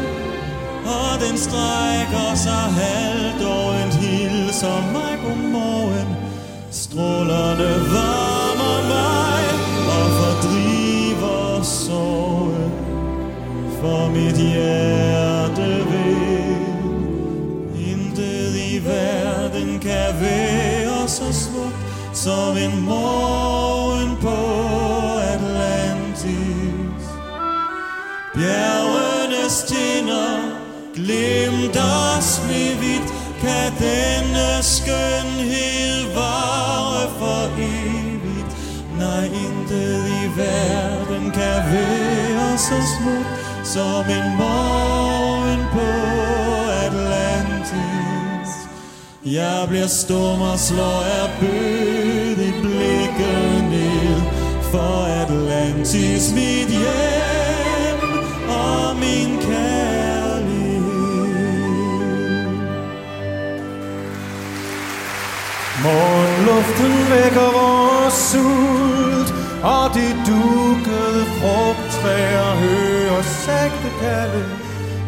og den strækker sig halvdøgnet, hilser mig godmorgen. Strålerne varmer mig og fordriver sorgen, for mit hjerte ved intet i verden kan være så smukt som en morgen på Atlantis. Bjergenes tinder glimter smividt, kan denne skønhed vare for evigt? Nej, intet i verden kan være så smukt som en morgen på Atlantis. Jeg bliver stum og slår ærbødigt blikket ned, for Atlantis mit hjem og min kærlighed. Morgenluften vækker vores sult, og de dukkede frugttræer hører sagte kalde.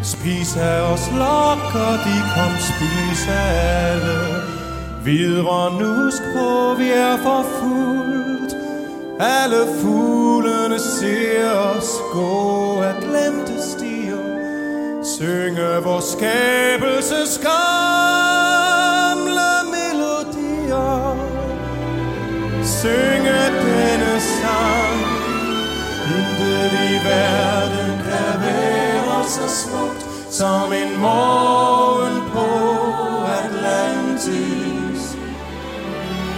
Spis af os lokker, de kom spis af alle. Videre nusk på, vi er for fuldt. Alle fuglene ser os gå Atlantis stier, synge vores skabelses gamle melodier, synge denne sang. Intet i verden kan være så smukt som en morgen på Atlantis.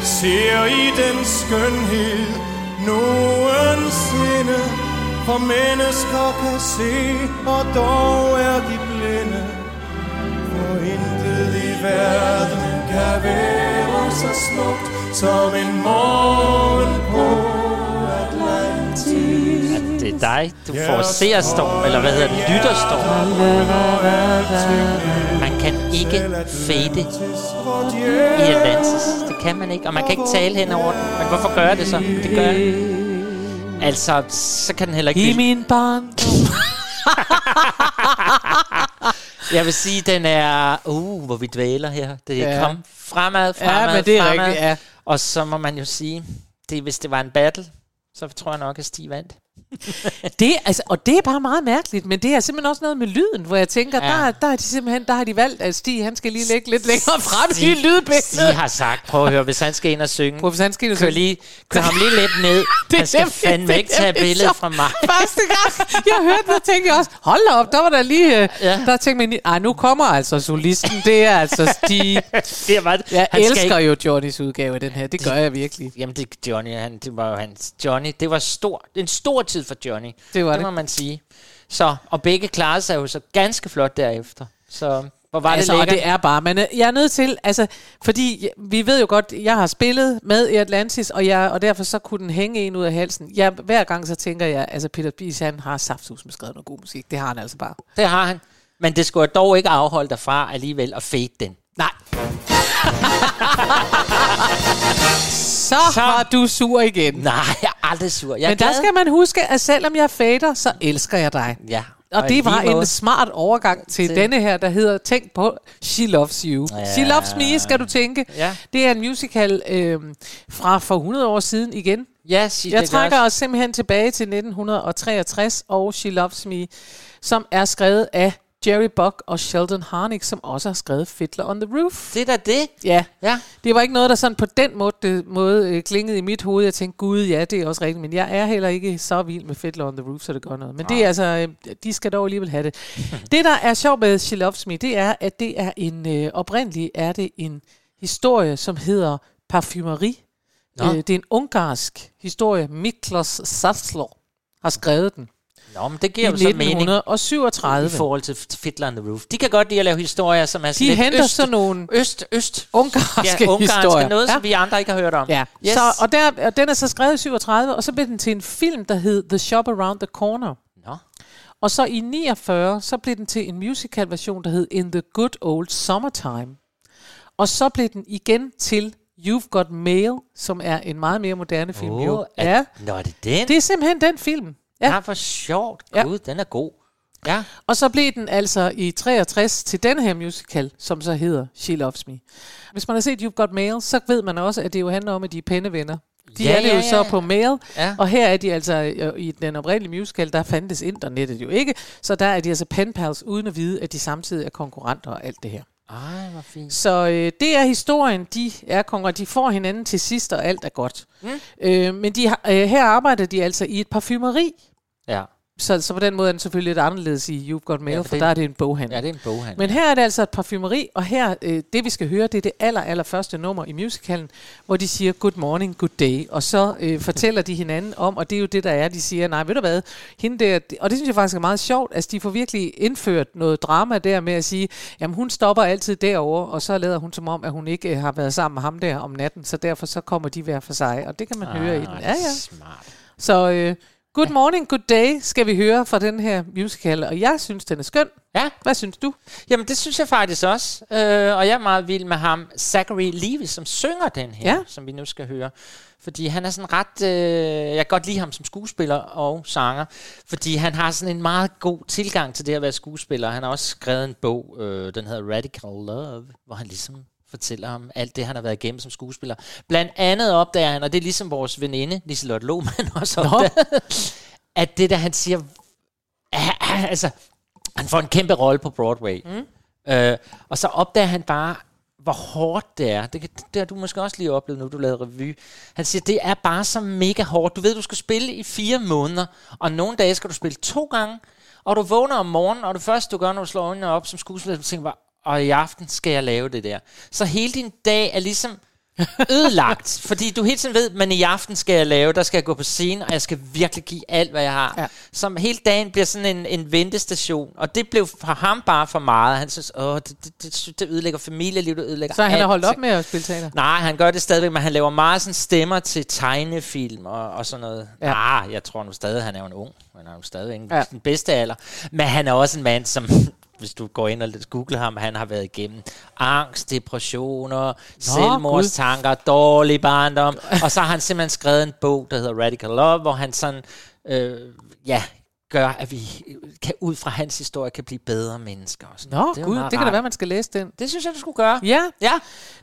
Ser I den skønhed nogensinde, for mennesker kan se, og dog er de blinde, for intet i verden kan være så smukt som en morgen på Atlantis. Ja, det er dig, du får seerstorm, eller hvad hedder det, lytterstorm. Man kan ikke fade i Atlantis. Det kan man ikke, og man kan ikke tale hen over den. Men hvorfor gør det så? Det gør det. Altså, så kan den heller ikke... I min barndom. Jeg vil sige, den er... hvor vi dvæler her. Det er kom fremad, ja, men det er fremad. Rigtigt, ja. Og så må man jo sige, det, hvis det var en battle, så tror jeg nok, at Stig vandt. Det, altså, og det er bare meget mærkeligt, men det er simpelthen også noget med lyden, hvor jeg tænker, der har de simpelthen, der har de valgt, at Stig, han skal lige lægge lidt længere frem i lydbilledet. Stig har sagt, prøv at høre, hvis han skal ind og synge, kør ham lige lidt ned. Han skal fandme ikke tage billedet fra mig. Første gang, jeg hørte det, tænkte jeg også, hold da op, der var der lige, der tænkte man, nu kommer altså solisten, det er altså Stig. Jeg elsker jo Johnnys udgave den her, det gør jeg virkelig. Jamen, det Johnny, det var jo hans Johnny, det var en stor tid for Johnny. Det må man sige. Så, og begge klarede sig jo så ganske flot derefter. Så hvor var det lækkert? Det er bare, men jeg er nødt til, altså, fordi vi ved jo godt, jeg har spillet med i Atlantis, og derfor så kunne den hænge en ud af halsen. Jeg, hver gang så tænker jeg, altså Peter Bies, han har saftsusme skrevet noget god musik. Det har han altså bare. Det har han. Men det skulle dog ikke afholde dig fra alligevel at fade den. Nej. Så var du sur igen. Nej, jeg er aldrig sur. Men der skal man huske, at selvom jeg fader, så elsker jeg dig. Ja. Og det var en smart overgang til denne her, der hedder Tænk på She Loves You. Ja. She Loves Me, skal du tænke. Ja. Det er en musical fra for 100 år siden igen. Ja, jeg trækker os simpelthen tilbage til 1963 og She Loves Me, som er skrevet af Jerry Buck og Sheldon Harnick, som også har skrevet Fiddler on the Roof. Det er det? Ja. Det var ikke noget, der sådan på den måde klingede i mit hoved. Jeg tænkte, gud ja, det er også rigtigt, men jeg er heller ikke så vild med Fiddler on the Roof, så det gør noget. Men det er altså, de skal dog alligevel have det. Det, der er sjovt med She Loves Me, det er, at det er en historie, som hedder Parfumeri. Det er en ungarsk historie. Miklos Sászló har skrevet den. Nå, men det giver jo så mening i forhold til Fiddler on the Roof. De kan godt lide at lave historier, som er sådan lidt ungarske historier. Noget, som vi andre ikke har hørt om. Ja. Yes. Så, og den er så skrevet i 37, og så blev den til en film, der hed The Shop Around the Corner. Nå. Og så i 49, så blev den til en musical-version, der hed In the Good Old Summertime. Og så blev den igen til You've Got Mail, som er en meget mere moderne film. Nå, er det den? Det er simpelthen den film. Ja, for sjovt. Gud, ja, den er god. Ja. Og så blev den altså i 63 til den her musical, som så hedder She Loves Me. Hvis man har set You've Got Mail, så ved man også, at det jo handler om, at de er pennevenner. De er det jo så på mail, og her er de altså i den oprindelige musical, der fandtes internettet jo ikke, så der er de altså penpals uden at vide, at de samtidig er konkurrenter og alt det her. Ej, hvor fint. Så det er historien, de er konkurrenter, de får hinanden til sidst, og alt er godt. Mm. Men her arbejder de altså i et parfumeri. Ja. Så på den måde er den selvfølgelig lidt anderledes i You've Got Mail, for der er det en boghandel. Ja, det er en boghandel. Men her er det altså et parfumeri, og her, det vi skal høre, det er det allerførste nummer i musicalen, hvor de siger, good morning, good day, og så fortæller de hinanden om, og det er jo det, der er, de siger, nej, ved du hvad, hende der, og det synes jeg faktisk er meget sjovt, altså de får virkelig indført noget drama der med at sige, jamen hun stopper altid derovre, og så lader hun som om, at hun ikke har været sammen med ham der om natten, så derfor så kommer de hver for sig, og det kan man høre i den. Ja, ja. Smart. Så... Good morning, good day, skal vi høre fra den her musical, og jeg synes, den er skøn. Ja. Hvad synes du? Jamen, det synes jeg faktisk også, og jeg er meget vild med ham, Zachary Levi, som synger den her, som vi nu skal høre. Fordi han er sådan ret, jeg kan godt lide ham som skuespiller og sanger, fordi han har sådan en meget god tilgang til det at være skuespiller. Han har også skrevet en bog, den hedder Radical Love, hvor han ligesom... fortæller om alt det, han har været igennem som skuespiller. Blandt andet opdager han, og det er ligesom vores veninde, Liselotte Lohmann, også opdagede, at det der, han siger, altså, han får en kæmpe rolle på Broadway. Mm. Og så opdager han bare, hvor hårdt det er. Det har du måske også lige oplevet, nu du lavede revy. Han siger, det er bare så mega hårdt. Du ved, du skal spille i 4 måneder, og nogle dage skal du spille 2 gange, og du vågner om morgenen, og det første, du gør, når du slår øjnene op som skuespiller, du tænker bare, og i aften skal jeg lave det der. Så hele din dag er ligesom ødelagt, fordi du hele tiden ved, men i aften skal jeg lave, der skal jeg gå på scenen, og jeg skal virkelig give alt, hvad jeg har. Ja. Som hele dagen bliver sådan en ventestation, og det blev for ham bare for meget. Han synes, det ødelægger familielivet, det ødelægger alt. Så han har holdt op med at spille teater? Nej, han gør det stadigvæk, men han laver meget sådan stemmer til tegnefilm og sådan noget. Ja. Jeg tror nu stadig, han er jo en ung, han er jo stadig den bedste alder, men han er også en mand, som... hvis du går ind og googler ham, han har været igennem angst, depressioner, selvmordstanker, dårlig barndom. Og så har han simpelthen skrevet en bog, der hedder Radical Love, hvor han sådan, gør, at vi kan ud fra hans historie kan blive bedre mennesker. Og sådan. Nå, det kan da være, man skal læse den. Det synes jeg, du skulle gøre. Ja.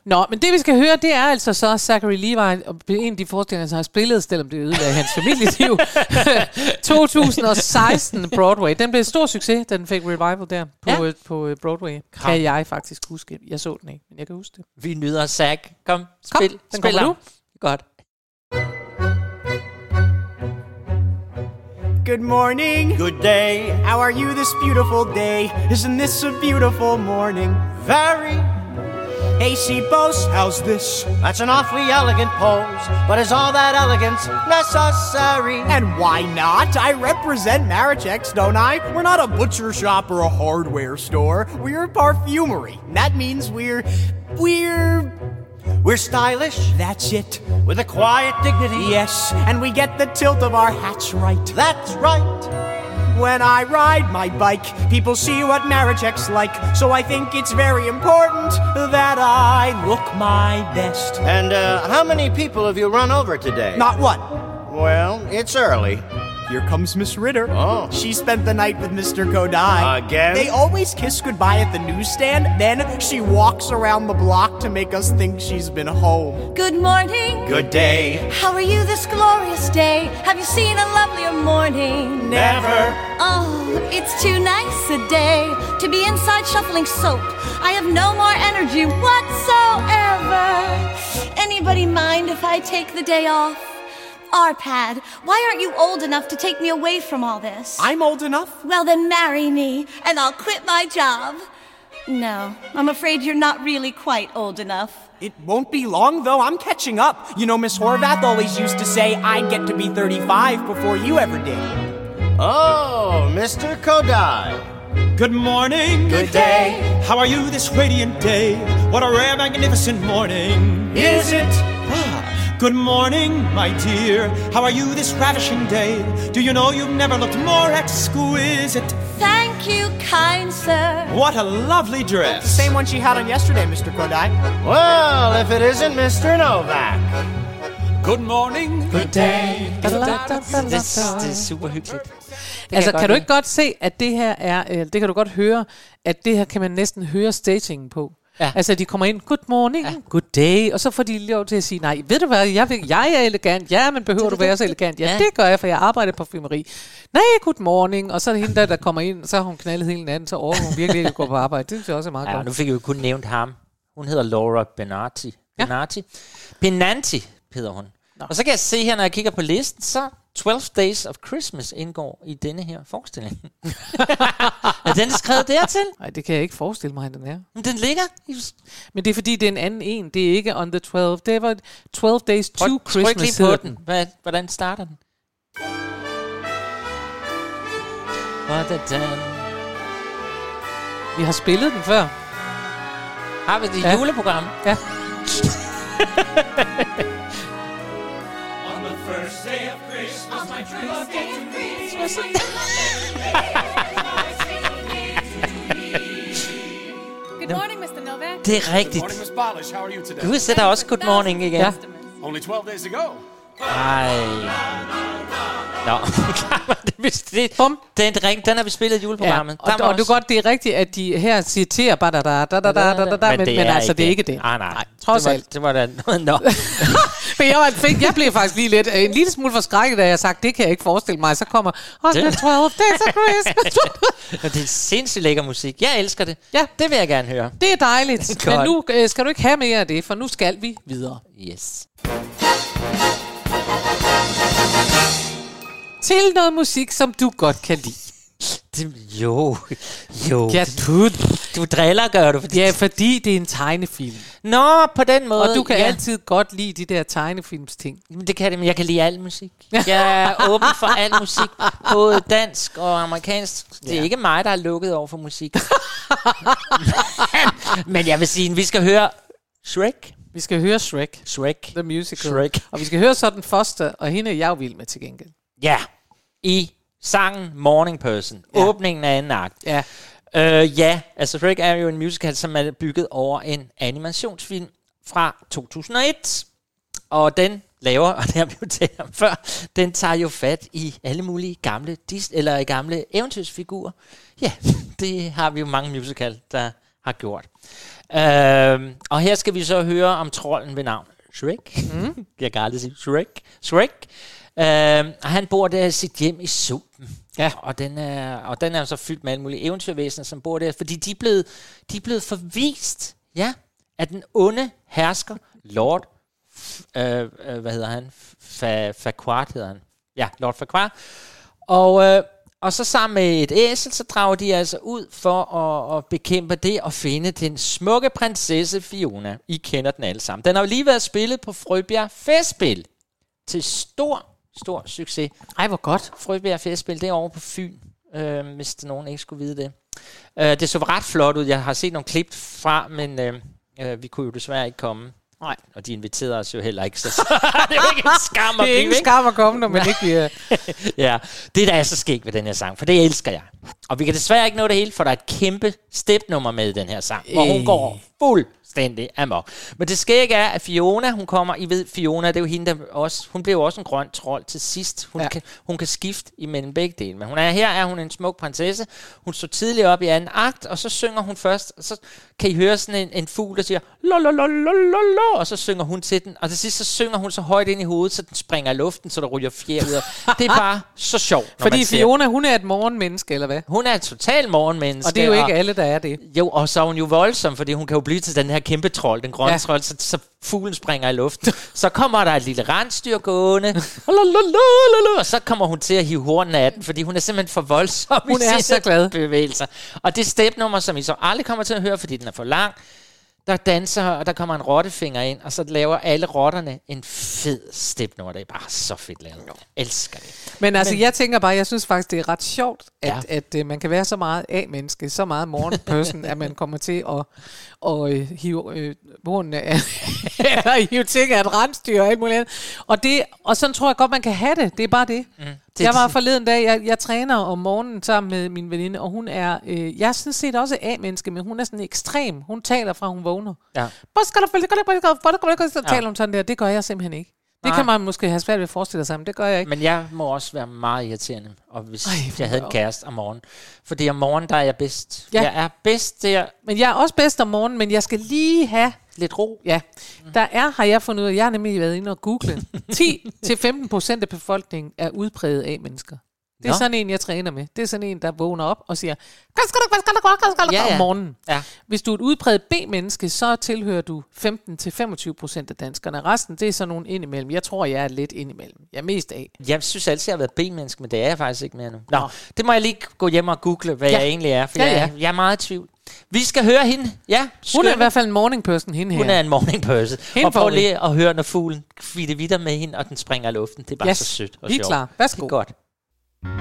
Nå, men det vi skal høre, det er altså så Zachary Levi, en af de forestillinger, som har spillet, selvom det ødelagde hans familieliv. 2016 Broadway. Den blev en stor succes, da den fik revival der på Broadway. Kan jeg faktisk huske. Jeg så den ikke, men jeg kan huske det. Vi nyder Zach. Kom, spil. Den kommer nu. Godt. Good morning. Good day. How are you this beautiful day? Isn't this a beautiful morning? Very. Hey, she boasts. How's this? That's an awfully elegant pose. But is all that elegance necessary? And why not? I represent Marichex, don't I? We're not a butcher shop or a hardware store. We're a parfumery. That means we're stylish, that's it, with a quiet dignity, yes, and we get the tilt of our hats right, that's right. When I ride my bike, people see what Marichek's like, so I think it's very important that I look my best. And how many people have you run over today? Not one. Well, it's early. Here comes Miss Ritter. Oh. She spent the night with Mr. Kodai. Again? They always kiss goodbye at the newsstand. Then she walks around the block to make us think she's been home. Good morning. Good day. How are you this glorious day? Have you seen a lovelier morning? Never. Oh, it's too nice a day to be inside shuffling soap. I have no more energy whatsoever. Anybody mind if I take the day off? Arpad, why aren't you old enough to take me away from all this? I'm old enough. Well, then marry me, and I'll quit my job. No, I'm afraid you're not really quite old enough. It won't be long, though. I'm catching up. You know, Miss Horvath always used to say I'd get to be 35 before you ever did. Oh, Mr. Kodai. Good morning. Good day. How are you this radiant day? What a rare, magnificent morning. Is it? Good morning, my dear. How are you this ravishing day? Do you know you've never looked more exquisite? Thank you, kind sir. What a lovely dress. It's the same one she had on yesterday, Mr. Kodai. Well, if it isn't Mr. Novak. Good morning. Good day. Det er super hyggeligt. Altså, kan du ikke godt se, at det her er, det kan du godt høre, at det her kan man næsten høre stagingen på. Ja. Altså, de kommer ind, good morning, ja, good day, og så får de lov til at sige, nej, ved du hvad, jeg er elegant, ja, men behøver du være så elegant? Ja, det gør jeg, for jeg arbejder på parfumeri. Nej, good morning, og så er det hende der kommer ind, så har hun knaldet hele natten, så overgår hun virkelig ikke at gå på arbejde. Det synes jeg også er meget godt. Nu fik jeg jo kun nævnt ham. Hun hedder Laura Benanti. Benanti hedder hun. Nå. Og så kan jeg se her, når jeg kigger på listen, så 12 Days of Christmas indgår i denne her forestilling. Er den skrevet dertil? Nej, det kan jeg ikke forestille mig, den er. Men den ligger. Men det er fordi, det er en anden en. Det er ikke on the 12. Det var 12 Days to Christmas. Tryk lige på den. Hvordan starter den? Vi har spillet den før. Har vi det juleprogram? Ja. First day of Christmas, my true love gave to me. Good morning, Mr. Novak. Det er rigtigt. Du sætter også good morning igen. Ja. Only 12 days ago. Nej. Nå, den har vi spillet i juleprogrammet. Ja, og du godt, det er rigtigt, at de her citerer da, men altså, det er ikke det. Nej, trods alt. Det var da noget. Men jeg blev faktisk lige lidt, en lille smule forskrækket, da jeg sagde, det kan jeg ikke forestille mig. Så kommer, the 12 days of Christmas. Det er sindssygt lækker musik. Jeg elsker det. Ja, det vil jeg gerne høre. Det er dejligt. Men nu skal du ikke have mere af det, for nu skal vi videre. Yes. Til noget musik, som du godt kan lide. Jo. Ja, du driller, gør du. Ja, fordi det er en tegnefilm. Nå, på den måde. Og du kan altid godt lide de der tegnefilmsting. Det kan det, men jeg kan lide al musik. Jeg er åben for al musik. Både dansk og amerikansk. Det er ikke mig, der er lukket over for musik. Men jeg vil sige, vi skal høre Shrek. Vi skal høre Shrek. The Musical. Shrek. Og vi skal høre Sutton Foster, og hende er jeg vild med til gengæld. Ja, i sangen Morning Person, åbningen af anden akt. Ja. Altså Shrek er jo en musical, som er bygget over en animationsfilm fra 2001. Og den laver, og det har vi jo talt om før, den tager jo fat i alle mulige gamle eventyrsfigurer. Ja, det har vi jo mange musical, der har gjort. Og her skal vi så høre om trolden ved navn Shrek. Mm. Jeg kan aldrig sige Shrek. Og han bor der i sit hjem i sumpen. Ja. Og den er så fyldt med alle mulige eventyrvæsener, som bor der, fordi de er blevet forvist, ja, af den onde hersker Lord hvad hedder han? Farquaad hedder han. Ja, Lord Farquaad. Og så sammen med et æsel, så drager de altså ud for at bekæmpe det og finde den smukke prinsesse Fiona. I kender den alle sammen. Den har jo lige været spillet på Frøbjerg Festspil. Til stor succes. Ej, hvor godt. Frøbjerg Festspil, det er over på Fyn, hvis nogen ikke skulle vide det. Det så ret flot ud. Jeg har set nogle klip fra, men vi kunne jo desværre ikke komme. Nej. Og de inviterede os jo heller ikke, så det er ikke en skam at blive, ikke? Det er en skam at komme, når man ikke ja, det der er så skægt ved den her sang, for det elsker jeg. Og vi kan desværre ikke nå det hele, for der er et kæmpe stepnummer med i den her sang, hvor hun går fuldstændig amok. Men det skægge er, at Fiona, hun kommer, I ved, Fiona, det er jo hende, der også, hun blev jo også en grøn trold til sidst. Hun kan skifte imellem begge dele, men her er hun en smuk prinsesse. Hun står tidligt op i anden akt, og så synger hun først, og så kan I høre sådan en fugl, der siger, og så synger hun til den, og til sidst så synger hun så højt ind i hovedet, så den springer i luften, så der ryger fjer ud. Det er bare så sjovt. Fordi Fiona, hun er et morgenmenneske, eller hvad? Hun er et total morgenmenneske. Og det er jo ikke alle, der er det. Jo, og så er hun jo voldsom, fordi hun kan jo blive til den her kæmpe trold, den grønne trold, så fuglen springer i luften. Så kommer der et lille rensdyr gående, og så kommer hun til at hive hornene af den, fordi hun er simpelthen for voldsom i sine bevægelser. Og det stepnummer, som I så aldrig kommer til at høre, fordi den er for lang, der danser, og der kommer en rottefinger ind, og så laver alle rotterne en fed stepnummer. Det er bare så fedt lavet. Jeg elsker det. Men altså, jeg tænker bare, jeg synes faktisk, det er ret sjovt, at man kan være så meget A-menneske, så meget morgenperson, at man kommer til at hive hornene af, eller hive ting af et rensdyr og alt muligt andet. Og sådan tror jeg godt, man kan have det. Det er bare det. Mm. Jeg var forleden dag, jeg træner om morgenen sammen med min veninde, og hun er, jeg synes set også A-menneske, men hun er sådan ekstrem. Hun taler fra, hun vågner. Ja. Så taler hun sådan der, det gør jeg simpelthen ikke. Det kan man måske have svært ved at forestille sig, men det gør jeg ikke. Men jeg må også være meget irriterende, og hvis jeg havde en kæreste om morgenen. Fordi om morgenen, der er jeg bedst. Ja. Jeg er bedst der. Men jeg er også bedst om morgenen, men jeg skal lige have lidt ro. Ja. Har jeg fundet ud af, jeg har nemlig været inde og googlet, 10-15% af befolkningen er udpræget af mennesker. Det er sådan en, jeg træner med. Det er sådan en, der vågner op og siger, om morgenen. Ja. Hvis du er et udpræget B-menneske, så tilhører du 15-25% af danskerne. Resten, det er sådan nogen indimellem. Jeg tror, jeg er lidt indimellem. Jeg er mest af. Jeg synes altid, jeg har været B-menneske, men det er jeg faktisk ikke mere nu. Nå, det må jeg lige gå hjem og google, hvad jeg egentlig er, for jeg er meget i tvivl. Vi skal høre hende. Ja, hun er i hvert fald en morning person, hende her. Hun er en morning person. Og prøv lige at høre, når fuglen kvitter videre med hende, og den springer i luften. Det er bare så sødt og sjovt. Helt klar. Værsgo. Godt. Good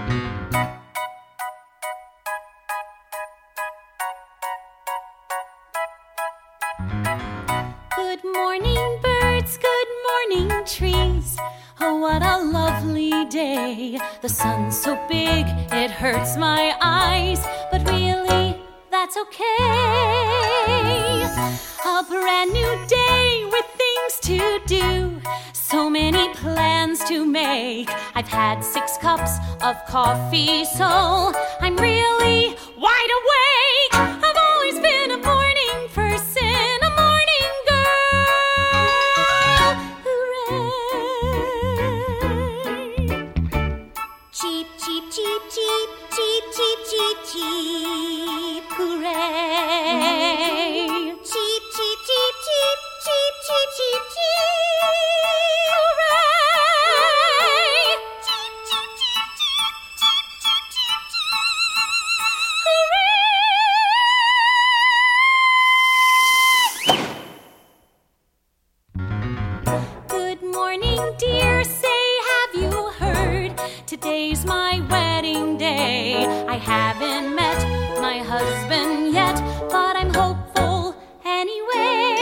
morning, birds, good morning, trees. Oh, what a lovely day. The sun's so big, it hurts my eyes, but really, that's okay. A brand new day with things to do, so many plans to make. I've had 6 cups of coffee, so I'm really wide awake. I've always been a morning person, a morning girl. Hooray! Cheep, cheep, cheep, cheep, cheep, cheep, cheep, cheep. Hooray! Cheep, cheep, cheep, cheep, cheep, cheep, cheep, cheep. Today's my wedding day. I haven't met my husband yet, but I'm hopeful anyway.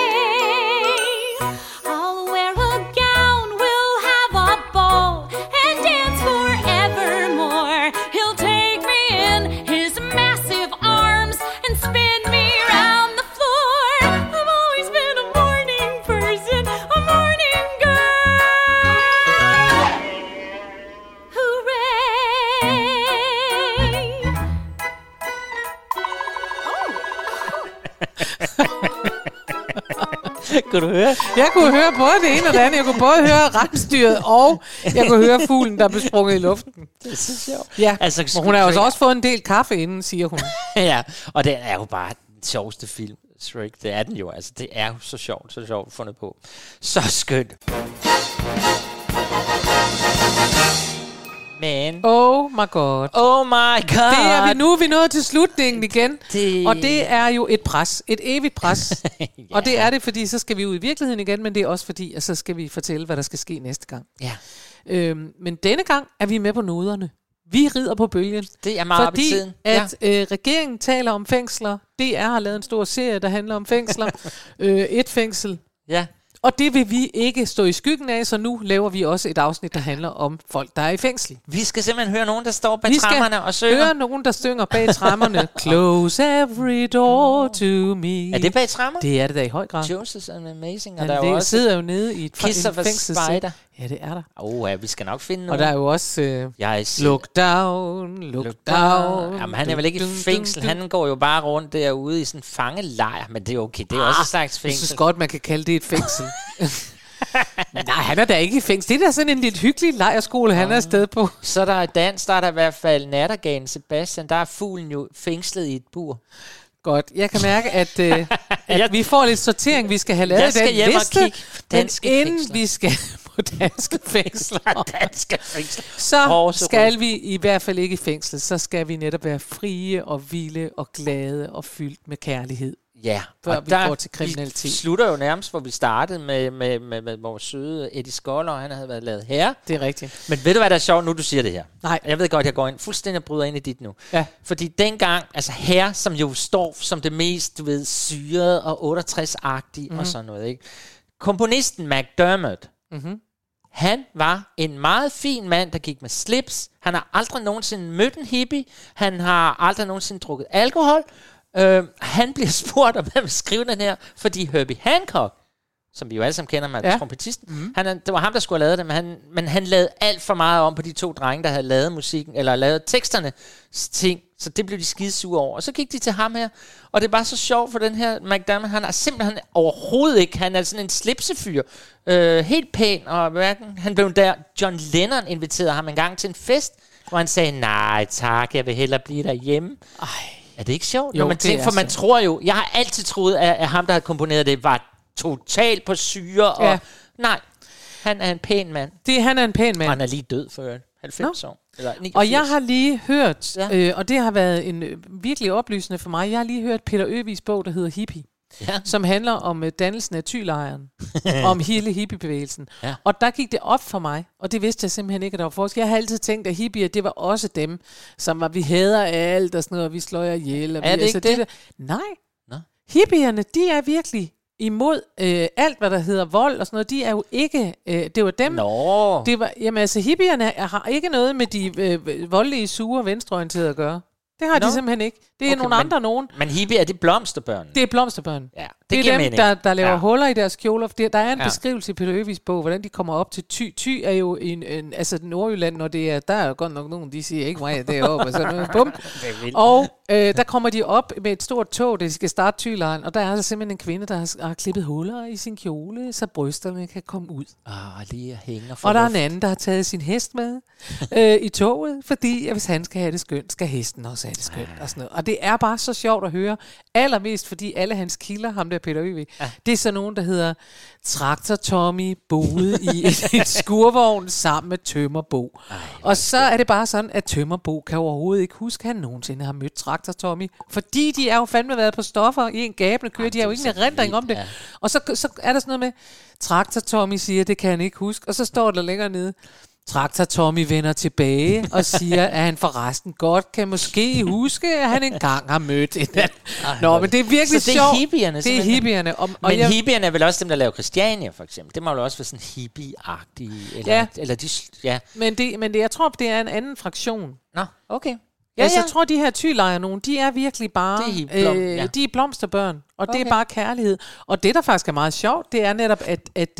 I'll wear a gown, we'll have a ball, and dance forevermore. He'll take me in his massive arms and spin me round the floor. I've always been a morning person, a morning girl. Who kunne du høre? Jeg kunne høre både det ene og det andet. Jeg kunne både høre rensdyret, og jeg kunne høre fuglen, der blev sprunget i luften. Det er så sjovt. Ja, altså, hun har jo også fået en del kaffe inden, siger hun. Ja, og det er jo bare den sjoveste film, Shrek. Det er den jo, altså. Det er jo så sjovt, så sjovt fundet på. Så skønt. Men. Oh my god. Oh my god. Det er vi nu, vi nåede til slutningen igen. Og det er jo et pres. Et evigt pres. Yeah. Og det er det, fordi så skal vi ud i virkeligheden igen, men det er også fordi, at så skal vi fortælle, hvad der skal ske næste gang. Yeah. Men denne gang er vi med på noderne. Vi rider på bølgen. Det er meget op i tiden. Fordi at regeringen taler om fængsler. DR har lavet en stor serie, der handler om fængsler. Et fængsel. Ja. Yeah. Og det vil vi ikke stå i skyggen af, så nu laver vi også et afsnit, der handler om folk, der er i fængsel. Vi skal simpelthen høre nogen, der står bag tremmerne og synger. Vi skal høre nogen, der synger bag tremmerne. Close every door to me. Er det bag tremmer? Det er det da i høj grad. Jesus and Amazing. Og der er jo også sidder jo nede i et fængselscelle. Ja, det er der. Ja, vi skal nok finde noget. Og der er jo også look down, look down. Jamen, han er vel ikke i fængsel. Han går jo bare rundt derude i sådan en fangelejr. Men det er okay. Det er også et slags fængsel. Jeg synes godt, man kan kalde det et fængsel. Nej, han er da ikke i fængsel. Det er da sådan en lidt hyggelig lejerskole, han er afsted på. Så er der i dans, der er der i hvert fald nattergalen Sebastian. Der er fuglen jo fængslet i et bur. Godt. Jeg kan mærke, at vi får lidt sortering. Vi skal have lavet den liste, men inden vi skal på danske fængsler, så skal vi i hvert fald ikke i fængsel. Så skal vi netop være frie og vilde og glade og fyldt med kærlighed. Ja, før og vi går til kriminalitet. Vi slutter jo nærmest, hvor vi startede med vores søde Eddie Skoller, og han havde været lavet her. Det er rigtigt. Men ved du, hvad der er sjovt, nu du siger det her? Nej. Jeg ved godt, jeg går ind fuldstændig bryder ind i dit nu. Ja. Fordi dengang, altså her, som jo står som det mest, du ved, syret og 68-agtige og sådan noget, ikke? Komponisten McDermott, han var en meget fin mand, der gik med slips. Han har aldrig nogensinde mødt en hippie. Han har aldrig nogensinde drukket alkohol. Han bliver spurgt om, hvem skriver den her, fordi Herbie Hancock, som vi jo alle sammen kender med trompetisten. Mm-hmm. Det var ham, der skulle have lavet det, men han lavede alt for meget om på de to drenge, der havde lavet musikken, eller lavet teksterne ting, så det blev de skidesure over. Og så gik de til ham her, og det var så sjovt for den her McDermott, han er simpelthen overhovedet ikke, han er sådan en slipsefyr, helt pæn, og han blev der, John Lennon inviterede ham en gang til en fest, hvor han sagde, nej tak, jeg vil hellere blive derhjemme. Ej. Er det ikke sjovt? Jo, man tænker, for man tror jo, jeg har altid troet, at ham, der havde komponeret det, var totalt på syre, og nej, han er en pæn mand. Han er en pæn mand. Og han er lige død for 90 år. Eller 89. Og jeg har lige hørt, og det har været en virkelig oplysende for mig, jeg har lige hørt Peter Øvigs bog, der hedder Hippie, som handler om dannelsen af Thylejren, om hele hippiebevægelsen. Ja. Og der gik det op for mig, og det vidste jeg simpelthen ikke, at der var forskel. Jeg har altid tænkt, at hippier, det var også dem, som var, vi hader alt og sådan noget, og vi slår jer ihjel. Er det ikke det? Nej. Nå. Hippierne, de er virkelig imod alt, hvad der hedder vold og sådan noget. De er jo ikke, det var dem. Nå. Det var, jamen altså, hippierne har ikke noget med de voldelige, sure, venstreorienterede at gøre. Det har de simpelthen ikke. Det er nogle andre nogen. Men hippie, er det blomsterbørn? Det er blomsterbørn. Ja, det er dem, der laver huller i deres kjoler. Der er en beskrivelse i Peter Øvigs bog, hvordan de kommer op til Thy. Thy er jo en, altså Nordjylland, når det er, der er jo godt nok nogen, de siger ikke mig deroppe. Og der kommer de op med et stort tog, der skal starte Thylejren, og der er altså simpelthen en kvinde, der har klippet huller i sin kjole, så brysterne kan komme ud. Lige hænger for. Og der er en anden, der har taget sin hest med i toget, fordi hvis han skal have det skønt, skal hesten også have det skønt og sådan noget. Og det er bare så sjovt at høre, allermest fordi alle hans kilder, ham der Peter Øvig, det er så nogen, der hedder Traktortommy boede i et skurvogn sammen med Tømmerbo. Og så er det bare sådan, at Tømmerbo kan overhovedet ikke huske, at han nogensinde har mødt Traktortommy, fordi de er jo fandme været på stoffer i en gabende køer, de har jo ingen erindring om det. Ja. Og så er der sådan noget med, Traktortommy siger, det kan han ikke huske, og så står der længere nede, Traktortommy vender tilbage og siger, at han forresten godt kan måske huske, at han engang har mødt en anden. Nå, men det er virkelig sjovt. Det er hippierne. Men hippierne er vel også dem, der laver Christiania, for eksempel. Det må jo også være sådan hippie-agtige. Men jeg tror, det er en anden fraktion. Nå, okay. Ja. Jeg tror, de her Thylejre nogen, de er virkelig bare, de er blomsterbørn, og det er bare kærlighed. Og det, der faktisk er meget sjovt, det er netop, at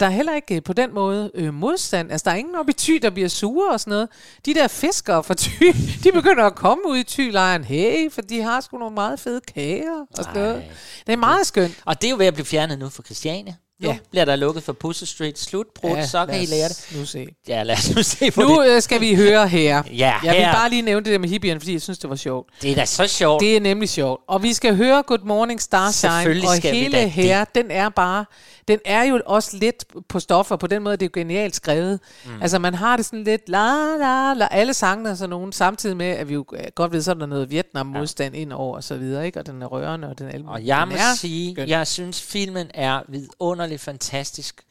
der heller ikke på den måde modstand. Altså, der er ingen oppe i Thy, der bliver sure og sådan noget. De der fiskere fra Thy, de begynder at komme ud i Thylejren, for de har sgu nogle meget fede kager og sådan noget. Det er meget skønt. Og det er jo ved at blive fjernet nu fra Christiania. Nu bliver der lukket for Pusser Street. Slutbrud, så kan I lære det. Nu se. Ja, lad os nu se på det. Nu skal vi høre her. Jeg vil bare lige nævne det der med hippierne, fordi jeg synes, det var sjovt. Det er da så sjovt. Det er nemlig sjovt. Og vi skal høre Good Morning Starshine. Og hele her, den er jo også lidt på stoffer. På den måde, det er jo genialt skrevet. Mm. Altså, man har det sådan lidt, la la la, alle sangene og sådan nogen, samtidig med, at vi jo godt ved, så er der noget Vietnam-modstand ind over og så videre, ikke? Og den er rørende, og den er almindelig. Og jeg må sige, jeg synes, filmen er vidunderlig. Fantastisk,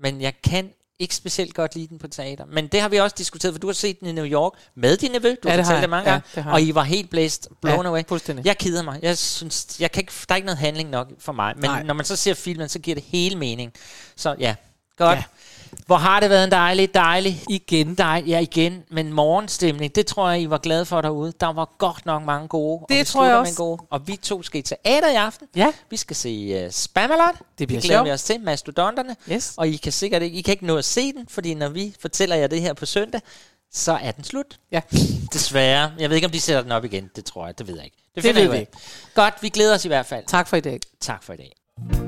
men jeg kan ikke specielt godt lide den på teater. Men det har vi også diskuteret, for du har set den i New York med din nevø, du har fortalt det mange gange, og I var helt blæst, blown away. Jeg keder mig. Jeg synes, jeg kan ikke, der er ikke noget handling nok for mig, men når man så ser filmen, så giver det hele mening. Så godt. Ja. Hvor har det været en dejlig igen, men morgenstemning, det tror jeg, I var glade for derude. Der var godt nok mange gode, det og tror jeg også. Gode. Og vi to skal i teater i aften. Ja. Vi skal se Spamalot. Det bliver glæder vi os til, Mastodonterne. Yes. Og I kan sikkert ikke, I kan ikke nå at se den, fordi når vi fortæller jer det her på søndag, så er den slut. Ja. Desværre. Jeg ved ikke, om de sætter den op igen, det tror jeg, det ved jeg ikke. Det ved vi ikke. Godt, vi glæder os i hvert fald. Tak for i dag.